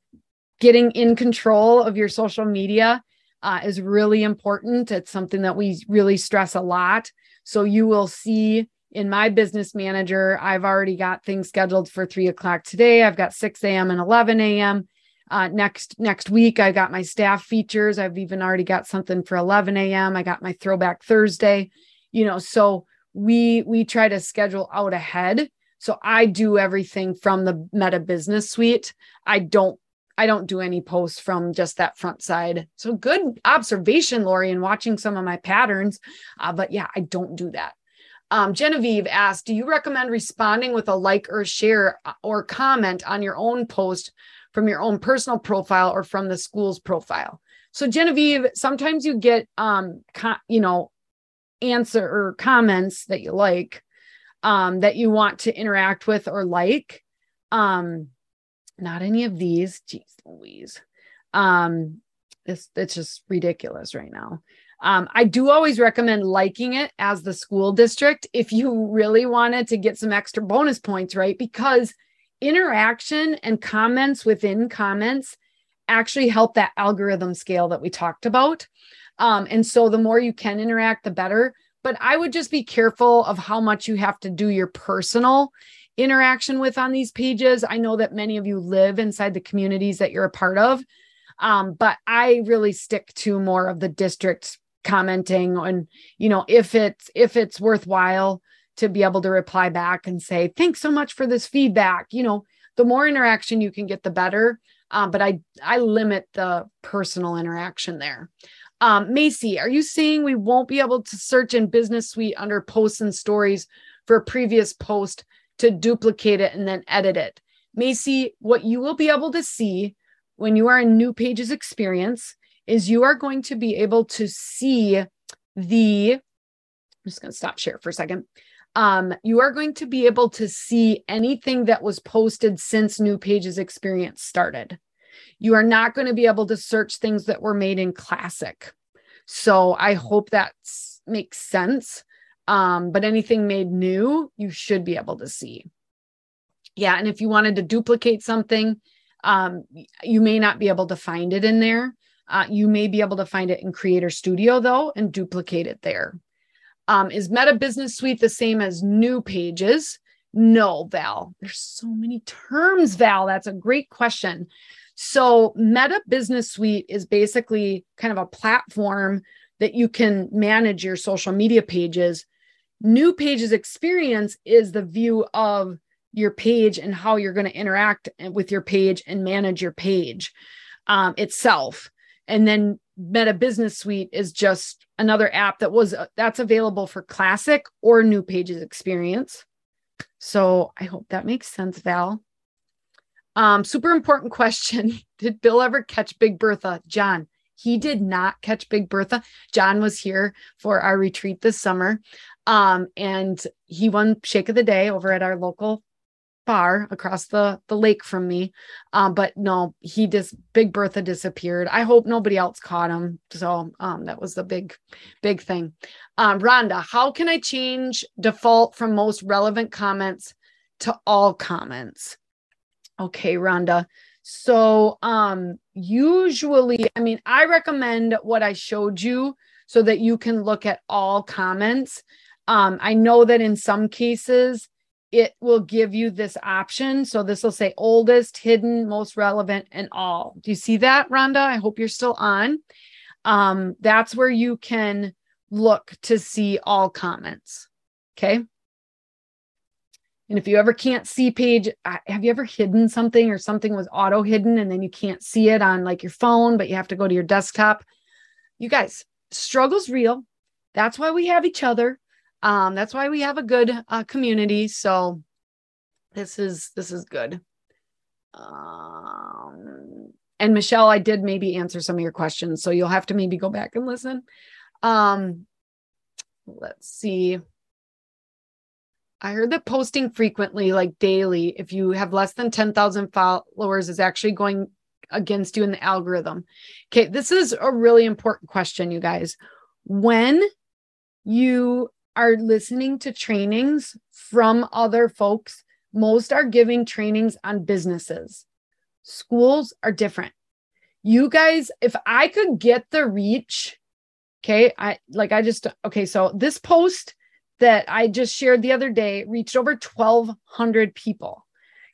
getting in control of your social media uh, is really important. It's something that we really stress a lot. So you will see in my business manager, I've already got things scheduled for three o'clock today. I've got six a.m. and eleven a.m. Uh, next next week, I got my staff features. I've even already got something for eleven a.m. I got my Throwback Thursday, you know, so we we try to schedule out ahead. So I do everything from the Meta Business Suite. I don't I don't do any posts from just that front side. So good observation, Lori, and watching some of my patterns. Uh, but yeah, I don't do that. Um, Genevieve asked, do you recommend responding with a like or share or comment on your own post from your own personal profile or from the school's profile? So Genevieve, sometimes you get, um, co- you know, answer or comments that you like, um, that you want to interact with or like, um, not any of these. Jeez Louise. Um, it's, it's just ridiculous right now. Um, I do always recommend liking it as the school district if you really wanted to get some extra bonus points, right? Because interaction and comments within comments actually help that algorithm scale that we talked about. Um, and so the more you can interact, the better. But I would just be careful of how much you have to do your personal interaction with on these pages. I know that many of you live inside the communities that you're a part of, um, but I really stick to more of the district commenting on, you know, if it's if it's worthwhile to be able to reply back and say, thanks so much for this feedback. You know, the more interaction you can get, the better. Um, but I, I limit the personal interaction there. Um, Macy, are you saying we won't be able to search in Business Suite under posts and stories for a previous post to duplicate it and then edit it? Macy, what you will be able to see when you are in New Pages Experience is you are going to be able to see the, I'm just going to stop share for a second. Um, you are going to be able to see anything that was posted since New Pages Experience started. You are not going to be able to search things that were made in Classic. So I hope that makes sense. Um, but anything made new, you should be able to see. Yeah. And if you wanted to duplicate something, um, you may not be able to find it in there. Uh, you may be able to find it in Creator Studio though, and duplicate it there. Um, is Meta Business Suite the same as New Pages? No, Val. There's so many terms, Val. That's a great question. So Meta Business Suite is basically kind of a platform that you can manage your social media pages. New Pages Experience is the view of your page and how you're going to interact with your page and manage your page um, itself. And then Meta Business Suite is just another app that was uh, that's available for Classic or New Pages Experience. So I hope that makes sense, Val. Um, super important question. Did Bill ever catch Big Bertha? John, he did not catch Big Bertha. John was here for our retreat this summer. Um, and he won Shake of the Day over at our local bar across the, the lake from me. Um, but no, he just, Big Bertha disappeared. I hope nobody else caught him. So um, that was the big, big thing. Um, Rhonda, how can I change default from most relevant comments to all comments? Okay, Rhonda. So um, usually, I mean, I recommend what I showed you so that you can look at all comments. Um, I know that in some cases, it will give you this option. So this will say oldest, hidden, most relevant, and all. Do you see that, Rhonda? I hope you're still on. Um, that's where you can look to see all comments. Okay. And if you ever can't see page, have you ever hidden something or something was auto hidden and then you can't see it on like your phone, but you have to go to your desktop? You guys, struggle's real. That's why we have each other. Um, that's why we have a good uh, community. So this is, this is good. Um, and Michelle, I did maybe answer some of your questions, so you'll have to maybe go back and listen. Um, let's see. I heard that posting frequently, like daily, if you have less than ten thousand followers, is actually going against you in the algorithm. Okay. This is a really important question, you guys. When you are listening to trainings from other folks, most are giving trainings on businesses. Schools are different. You guys, if I could get the reach, okay, I like I just, okay, so this post that I just shared the other day reached over twelve hundred people.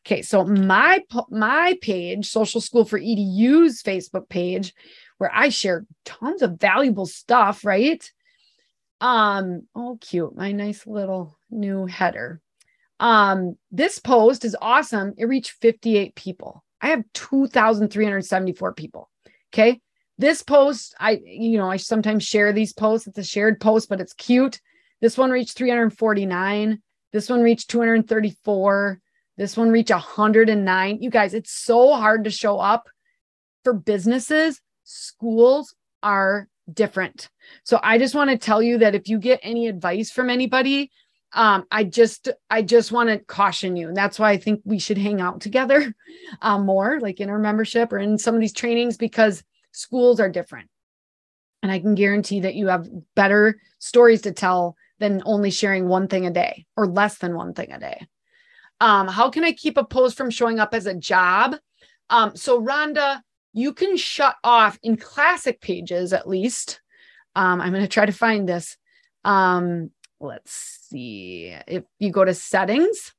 Okay, so my, my page, Social School for E D U's Facebook page, where I share tons of valuable stuff, right? Um, oh, cute. My nice little new header. Um, this post is awesome. It reached fifty-eight people. I have two thousand three hundred seventy-four people. Okay. This post, I, you know, I sometimes share these posts. It's a shared post, but it's cute. This one reached three hundred forty-nine. This one reached two hundred thirty-four. This one reached one hundred nine. You guys, it's so hard to show up for businesses. Schools are different. So I just want to tell you that if you get any advice from anybody, um, I just, I just want to caution you. And that's why I think we should hang out together uh, more, like in our membership or in some of these trainings, because schools are different. And I can guarantee that you have better stories to tell than only sharing one thing a day or less than one thing a day. Um, how can I keep a post from showing up as a job? Um, so Rhonda, you can shut off in classic pages, at least. Um, I'm going to try to find this. Um, let's see if you go to settings,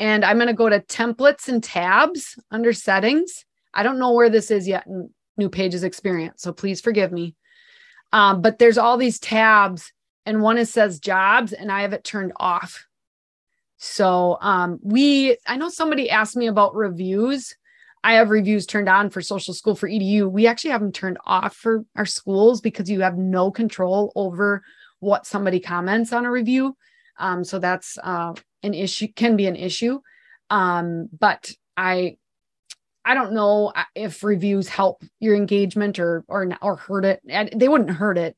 and I'm going to go to templates and tabs under settings. I don't know where this is yet in New Pages Experience, so please forgive me. Um, but there's all these tabs, and one is says jobs, and I have it turned off. So um, we, I know somebody asked me about reviews. I have reviews turned on for Social School for E D U. We actually have them turned off for our schools because you have no control over what somebody comments on a review. Um, so that's uh, an issue, can be an issue. Um, but I, I don't know if reviews help your engagement or, or, or hurt it. They wouldn't hurt it.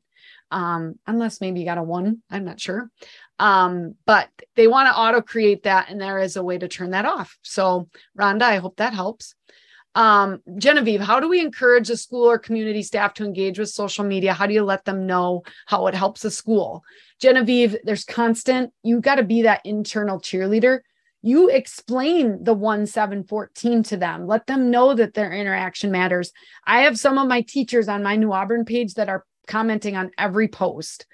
Um, unless maybe you got a one, I'm not sure. Um, but they want to auto create that. And there is a way to turn that off. So Rhonda, I hope that helps. Um, Genevieve, how do we encourage the school or community staff to engage with social media? How do you let them know how it helps the school? Genevieve, there's constant, you got to be that internal cheerleader. You explain the one seven fourteen to them. Let them know that their interaction matters. I have some of my teachers on my New Auburn page that are commenting on every post.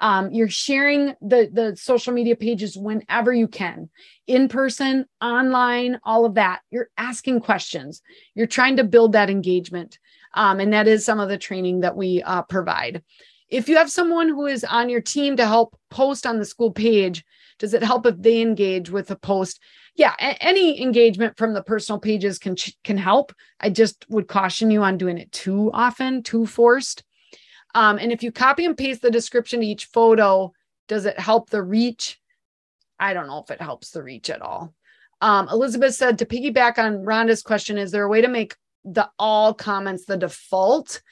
Um, you're sharing the, the social media pages whenever you can, in person, online, all of that. You're asking questions. You're trying to build that engagement. Um, and that is some of the training that we uh, provide. If you have someone who is on your team to help post on the school page, does it help if they engage with a post? Yeah, any engagement from the personal pages can, can help. I just would caution you on doing it too often, too forced. Um, and if you copy and paste the description to each photo, does it help the reach? I don't know if it helps the reach at all. Um, Elizabeth said, to piggyback on Rhonda's question, is there a way to make the all comments the default?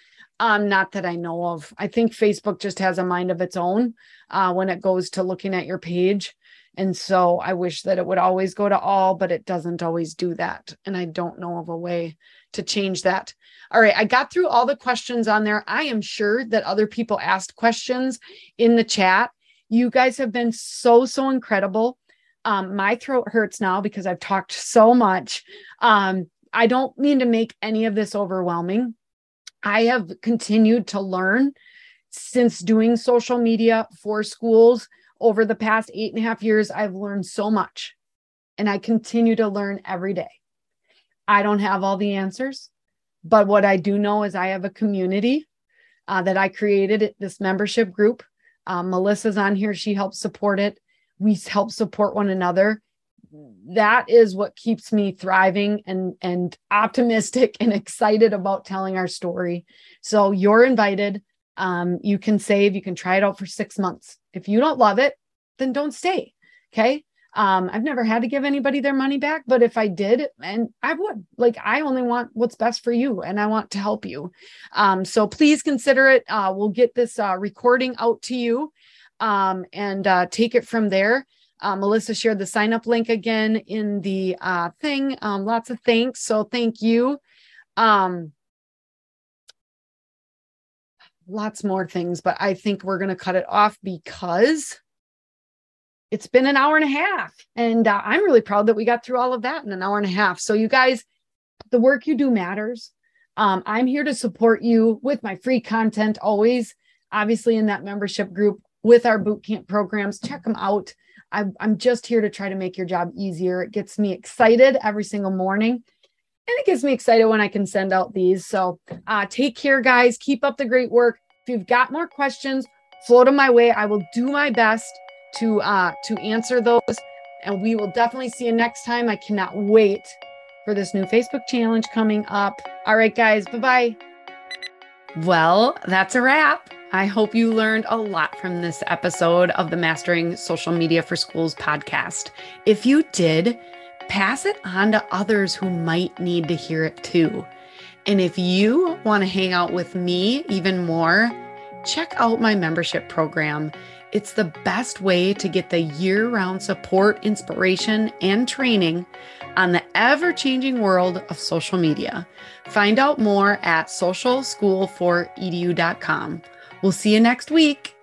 Um, not that I know of. I think Facebook just has a mind of its own uh, when it goes to looking at your page. And so I wish that it would always go to all, but it doesn't always do that. And I don't know of a way to change that. All right. I got through all the questions on there. I am sure that other people asked questions in the chat. You guys have been so, so incredible. Um, my throat hurts now because I've talked so much. Um, I don't mean to make any of this overwhelming. I have continued to learn since doing social media for schools over the past eight and a half years. I've learned so much, and I continue to learn every day. I don't have all the answers, but what I do know is I have a community uh, that I created, this membership group. Uh, Melissa's on here. She helps support it. We help support one another. That is what keeps me thriving and, and optimistic and excited about telling our story. So you're invited. Um, you can save, you can try it out for six months. If you don't love it, then don't stay. Okay. Um, I've never had to give anybody their money back, but if I did, and I would, like, I only want what's best for you, and I want to help you. Um, so please consider it. Uh, we'll get this uh, recording out to you um, and uh, take it from there. Uh, Melissa shared the sign up link again in the uh, thing. Um, lots of thanks. So thank you. Um, lots more things, but I think we're going to cut it off because it's been an hour and a half, and uh, I'm really proud that we got through all of that in an hour and a half. So you guys, the work you do matters. Um, I'm here to support you with my free content always, obviously in that membership group, with our bootcamp programs. Check them out. I, I'm just here to try to make your job easier. It gets me excited every single morning, and it gets me excited when I can send out these. So uh, take care, guys. Keep up the great work. If you've got more questions, float them my way. I will do my best to uh, to answer those. And we will definitely see you next time. I cannot wait for this new Facebook challenge coming up. All right, guys, bye-bye. Well, that's a wrap. I hope you learned a lot from this episode of the Mastering Social Media for Schools podcast. If you did, pass it on to others who might need to hear it too. And if you want to hang out with me even more, check out my membership program. It's the best way to get the year-round support, inspiration, and training on the ever-changing world of social media. Find out more at social school four E D U dot com. We'll see you next week.